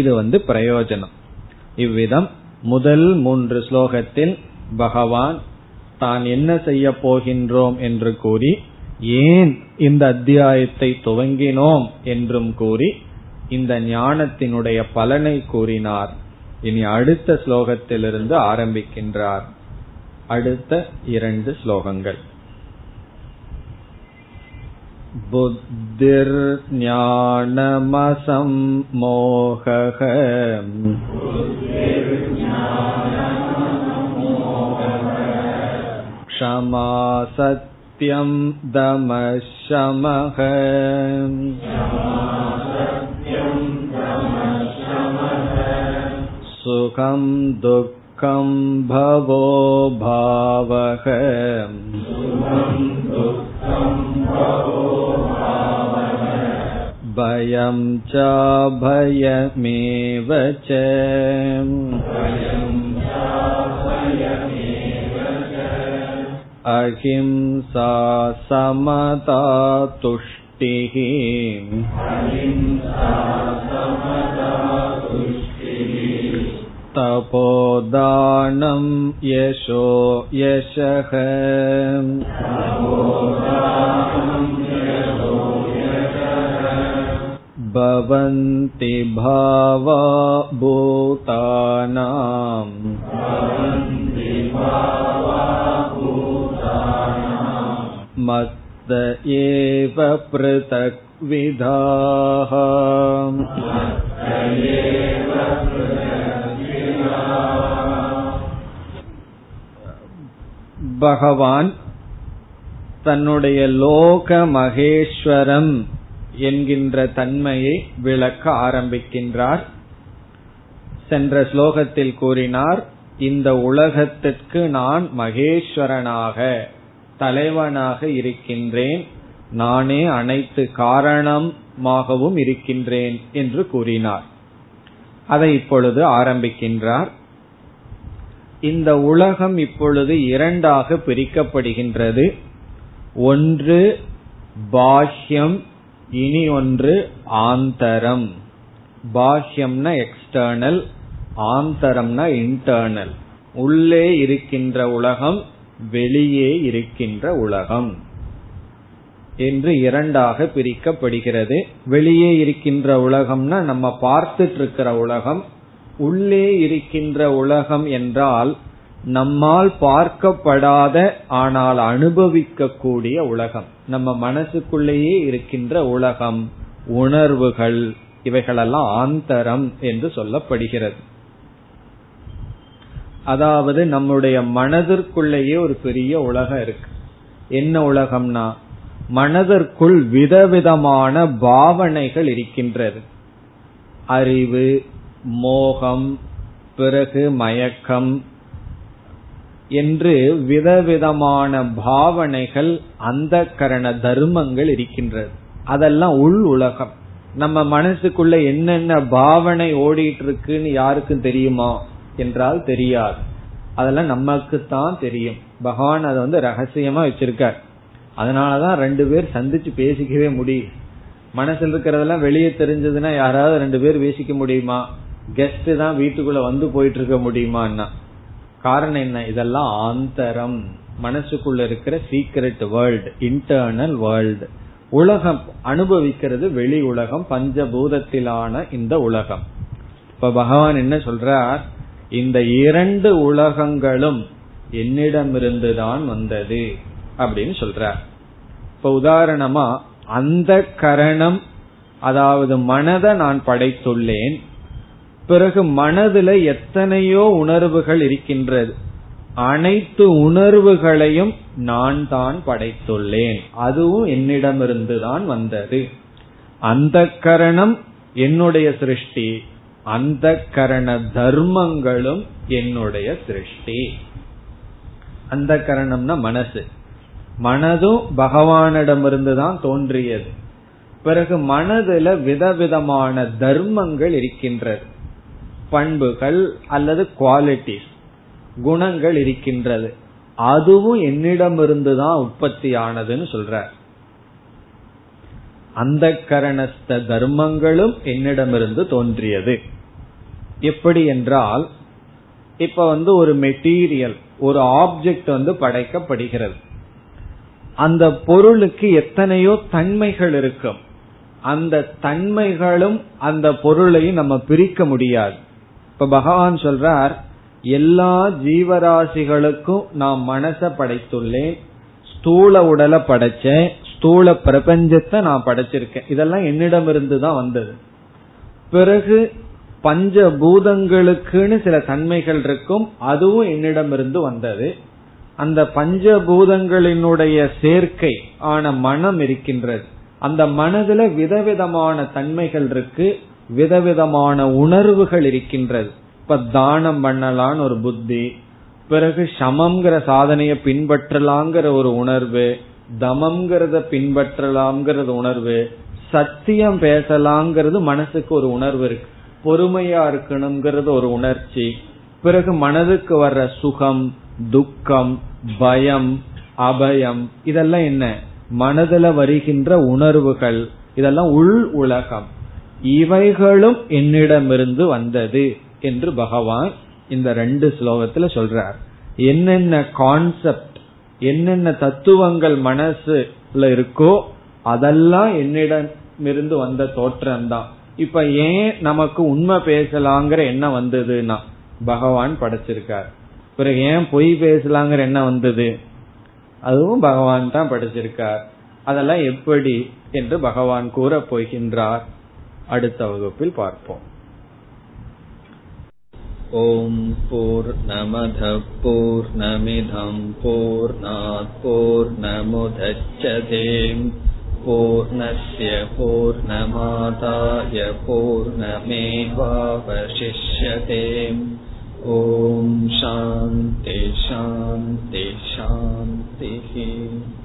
இது வந்து பிரயோஜனம். இவ்விதம் முதல் 3 ஸ்லோகத்தில் பகவான் தான் என்ன செய்ய போகின்றோம் என்று கூறி, ஏன் இந்த அத்தியாயத்தை துவங்கினோம் என்றும் கூறி, இந்த ஞானத்தினுடைய பலனை கூறினார். இனி அடுத்த ஸ்லோகத்திலிருந்து ஆரம்பிக்கின்றார். அடுத்த 2 ஸ்லோகங்கள் புத்திர் ஞானமசம் மோகம் க்ஷமா சத்யம் தமசமஹ சுகம் துக்கம் பவோ பாவஹ பயம் சாபயமேவ ச அஹிம்சா சமதா துஷ்டிஹ தபோதானம் யசோ யசஹ பவந்தி பாவா பூதானாம் மத்த ஏவ ப்ருதக் விதாஹ பகவான் தன்னுடைய லோக மகேஸ்வரம் என்கின்ற தன்மையை விளக்க ஆரம்பிக்கின்றார். சென்ற ஸ்லோகத்தில் கூறினார், இந்த உலகத்திற்கு நான் மகேஸ்வரனாக தலைவனாக இருக்கின்றேன், நானே அனைத்து காரணமாகவும் இருக்கின்றேன் என்று கூறினார். அதை இப்பொழுது ஆரம்பிக்கின்றார். இந்த உலகம் இப்பொழுது இரண்டாக பிரிக்கப்படுகின்றது. ஒன்று பாஹ்யம், இனி ஒன்று ஆந்தரம். பாஹ்யம்னா எக்ஸ்டர்னல், ஆந்தரம்னா இன்டர்னல். உள்ளே இருக்கின்ற உலகம், வெளியே இருக்கின்ற உலகம் என்று இரண்டாக பிரிக்கப்படுகிறது. வெளியே இருக்கின்ற உலகம்னா நம்ம பார்த்துட்டு இருக்கிற உலகம். உள்ளே இருக்கின்ற உலகம் என்றால் நம்மால் பார்க்கப்படாத ஆனால் அனுபவிக்க கூடிய உலகம், நம்ம மனசுக்குள்ளேயே இருக்கின்ற உலகம், உணர்வுகள், இவைகளெல்லாம் ஆந்தரம் என்று சொல்லப்படுகிறது. அதாவது நம்முடைய மனதிற்குள்ளேயே ஒரு பெரிய உலகம் இருக்கு. என்ன உலகம்னா, மனதிற்குள் விதவிதமான பாவனைகள் இருக்கின்றது. அறிவு, மோகம், பிறகு மயக்கம் என்று விதவிதமான பாவனைகள், அந்த கரண தர்மங்கள் இருக்கின்றது. அதெல்லாம் உள் உலகம். நம்ம மனசுக்குள்ள என்னென்ன பாவனை ஓடிட்டு இருக்குன்னு யாருக்கும் தெரியுமா என்றால் தெரியாது. அதெல்லாம் நமக்கு தான் தெரியும். பகவான் அதை ரகசியமா வச்சிருக்கார். அதனாலதான் ரெண்டு பேர் சந்திச்சு பேசிக்கவே முடியும். மனசுல இருக்கிறதெல்லாம் வெளியே தெரிஞ்சதுன்னா யாராவது ரெண்டு பேர் பேசிக்க முடியுமா? கெஸ்ட் தான் வீட்டுக்குள்ள வந்து போயிட்டு இருக்க முடியுமான்னா காரணம் என்ன? இதெல்லாம் ஆந்தரம், மனசுக்குள்ள இருக்கிற சீக்ரெட் வேர்ல்டு, இன்டர்னல் வேர்ல்டு. உலகம் அனுபவிக்கிறது வெளி உலகம், பஞ்சபூதத்திலான இந்த உலகம். இப்ப பகவான் என்ன சொல்றார், இந்த இரண்டு உலகங்களும் என்னிடமிருந்துதான் வந்தது அப்படின்னு சொல்றார். இப்ப உதாரணமா அந்த கரணம், அதாவது மனதை நான் படைத்துள்ளேன். பிறகு மனதுல எத்தனையோ உணர்வுகள் இருக்கின்றது. அனைத்து உணர்வுகளையும் நான் தான் படைத்துள்ளேன், அதுவும் என்னிடமிருந்துதான் வந்தது. அந்த கரணம் என்னுடைய சிருஷ்டி, அந்த கரண தர்மங்களும் என்னுடைய சிருஷ்டி. அந்த கரணம்னா மனசு. மனதும் பகவானிடமிருந்துதான் தோன்றியது. பிறகு மனதுல விதவிதமான தர்மங்கள் இருக்கின்றது, பண்புகள் அல்லது குவாலிட்டிஸ், குணங்கள் இருக்கின்றது. அதுவும் என்னிடமிருந்துதான் உற்பத்தி ஆனதுன்னு சொல்ற. அந்த கரணஸ்த தர்மங்களும் என்னிடமிருந்து தோன்றியது. எப்படி என்றால், இப்ப ஒரு மெட்டீரியல், ஒரு ஆப்ஜெக்ட் படைக்கப்படுகிறது. அந்த பொருளுக்கு எத்தனையோ தன்மைகள் இருக்கும். அந்த தன்மைகளும் அந்த பொருளையும் நம்ம பிரிக்க முடியாது. இப்ப பகவான் சொல்றார், எல்லா ஜீவராசிகளுக்கும் நான் மனச படைத்துள்ளேன், ஸ்தூல உடலை படைச்சேன், ஸ்தூல பிரபஞ்சத்தை நான் படைச்சிருக்கேன். இதெல்லாம் என்னிடமிருந்து தான் வந்தது. பிறகு பஞ்சபூதங்களுக்குன்னு சில தன்மைகள் இருக்கும், அதுவும் என்னிடமிருந்து வந்தது. அந்த பஞ்சபூதங்களினுடைய சேர்க்கை ஆன மனம் இருக்கின்றது. அந்த மனதுல விதவிதமான தன்மைகள் இருக்கு, விதவிதமான உணர்வுகள் இருக்கின்றது. இப்ப தானம் பண்ணலான்னு ஒரு புத்தி, பிறகு சமம்ங்கிற சாதனைய பின்பற்றலாங்கிற ஒரு உணர்வு, தமம்ங்கிறத பின்பற்றலாம்ங்கிறது உணர்வு, சத்தியம் பேசலாம்ங்கிறது மனசுக்கு ஒரு உணர்வு இருக்கு, பொறுமையா இருக்கணும்ங்கிறது ஒரு உணர்ச்சி. பிறகு மனதுக்கு வர்ற சுகம், துக்கம், பயம், அபயம், இதெல்லாம் என்ன, மனதுல வருகின்ற உணர்வுகள், இதெல்லாம் உள் உலகம். இவைகளும் என்னிடமிருந்து வந்தது என்று பகவான் இந்த ரெண்டு ஸ்லோகத்துல சொல்றார். என்னென்ன கான்செப்ட், என்னென்ன தத்துவங்கள் மனசுல இருக்கோ அதெல்லாம் என்னிடமிருந்து வந்த தோற்றம்தான். இப்ப ஏன் நமக்கு உண்மை பேசலாங்கிற என்ன வந்ததுன்னா பகவான் படைச்சிருக்கார். பிறகு ஏன் பொய் பேசலாங்கிற என்ன வந்தது, அதுவும் பகவான் தான் படைச்சிருக்கார். அதெல்லாம் எப்படி என்று பகவான் கூற போகின்றார். அடுத்த வகுப்பில் பார்ப்போம். ஓம் பூர்ணமத பூர்ணமிதம் பூர்ணாத் பூர்ணமுதச்யதே பூர்ணஸ்ய பூர்ணமாதாய பூர்ணமேவாவசிஷ்யதே. ஓம் சாந்தி சாந்தி சாந்தி.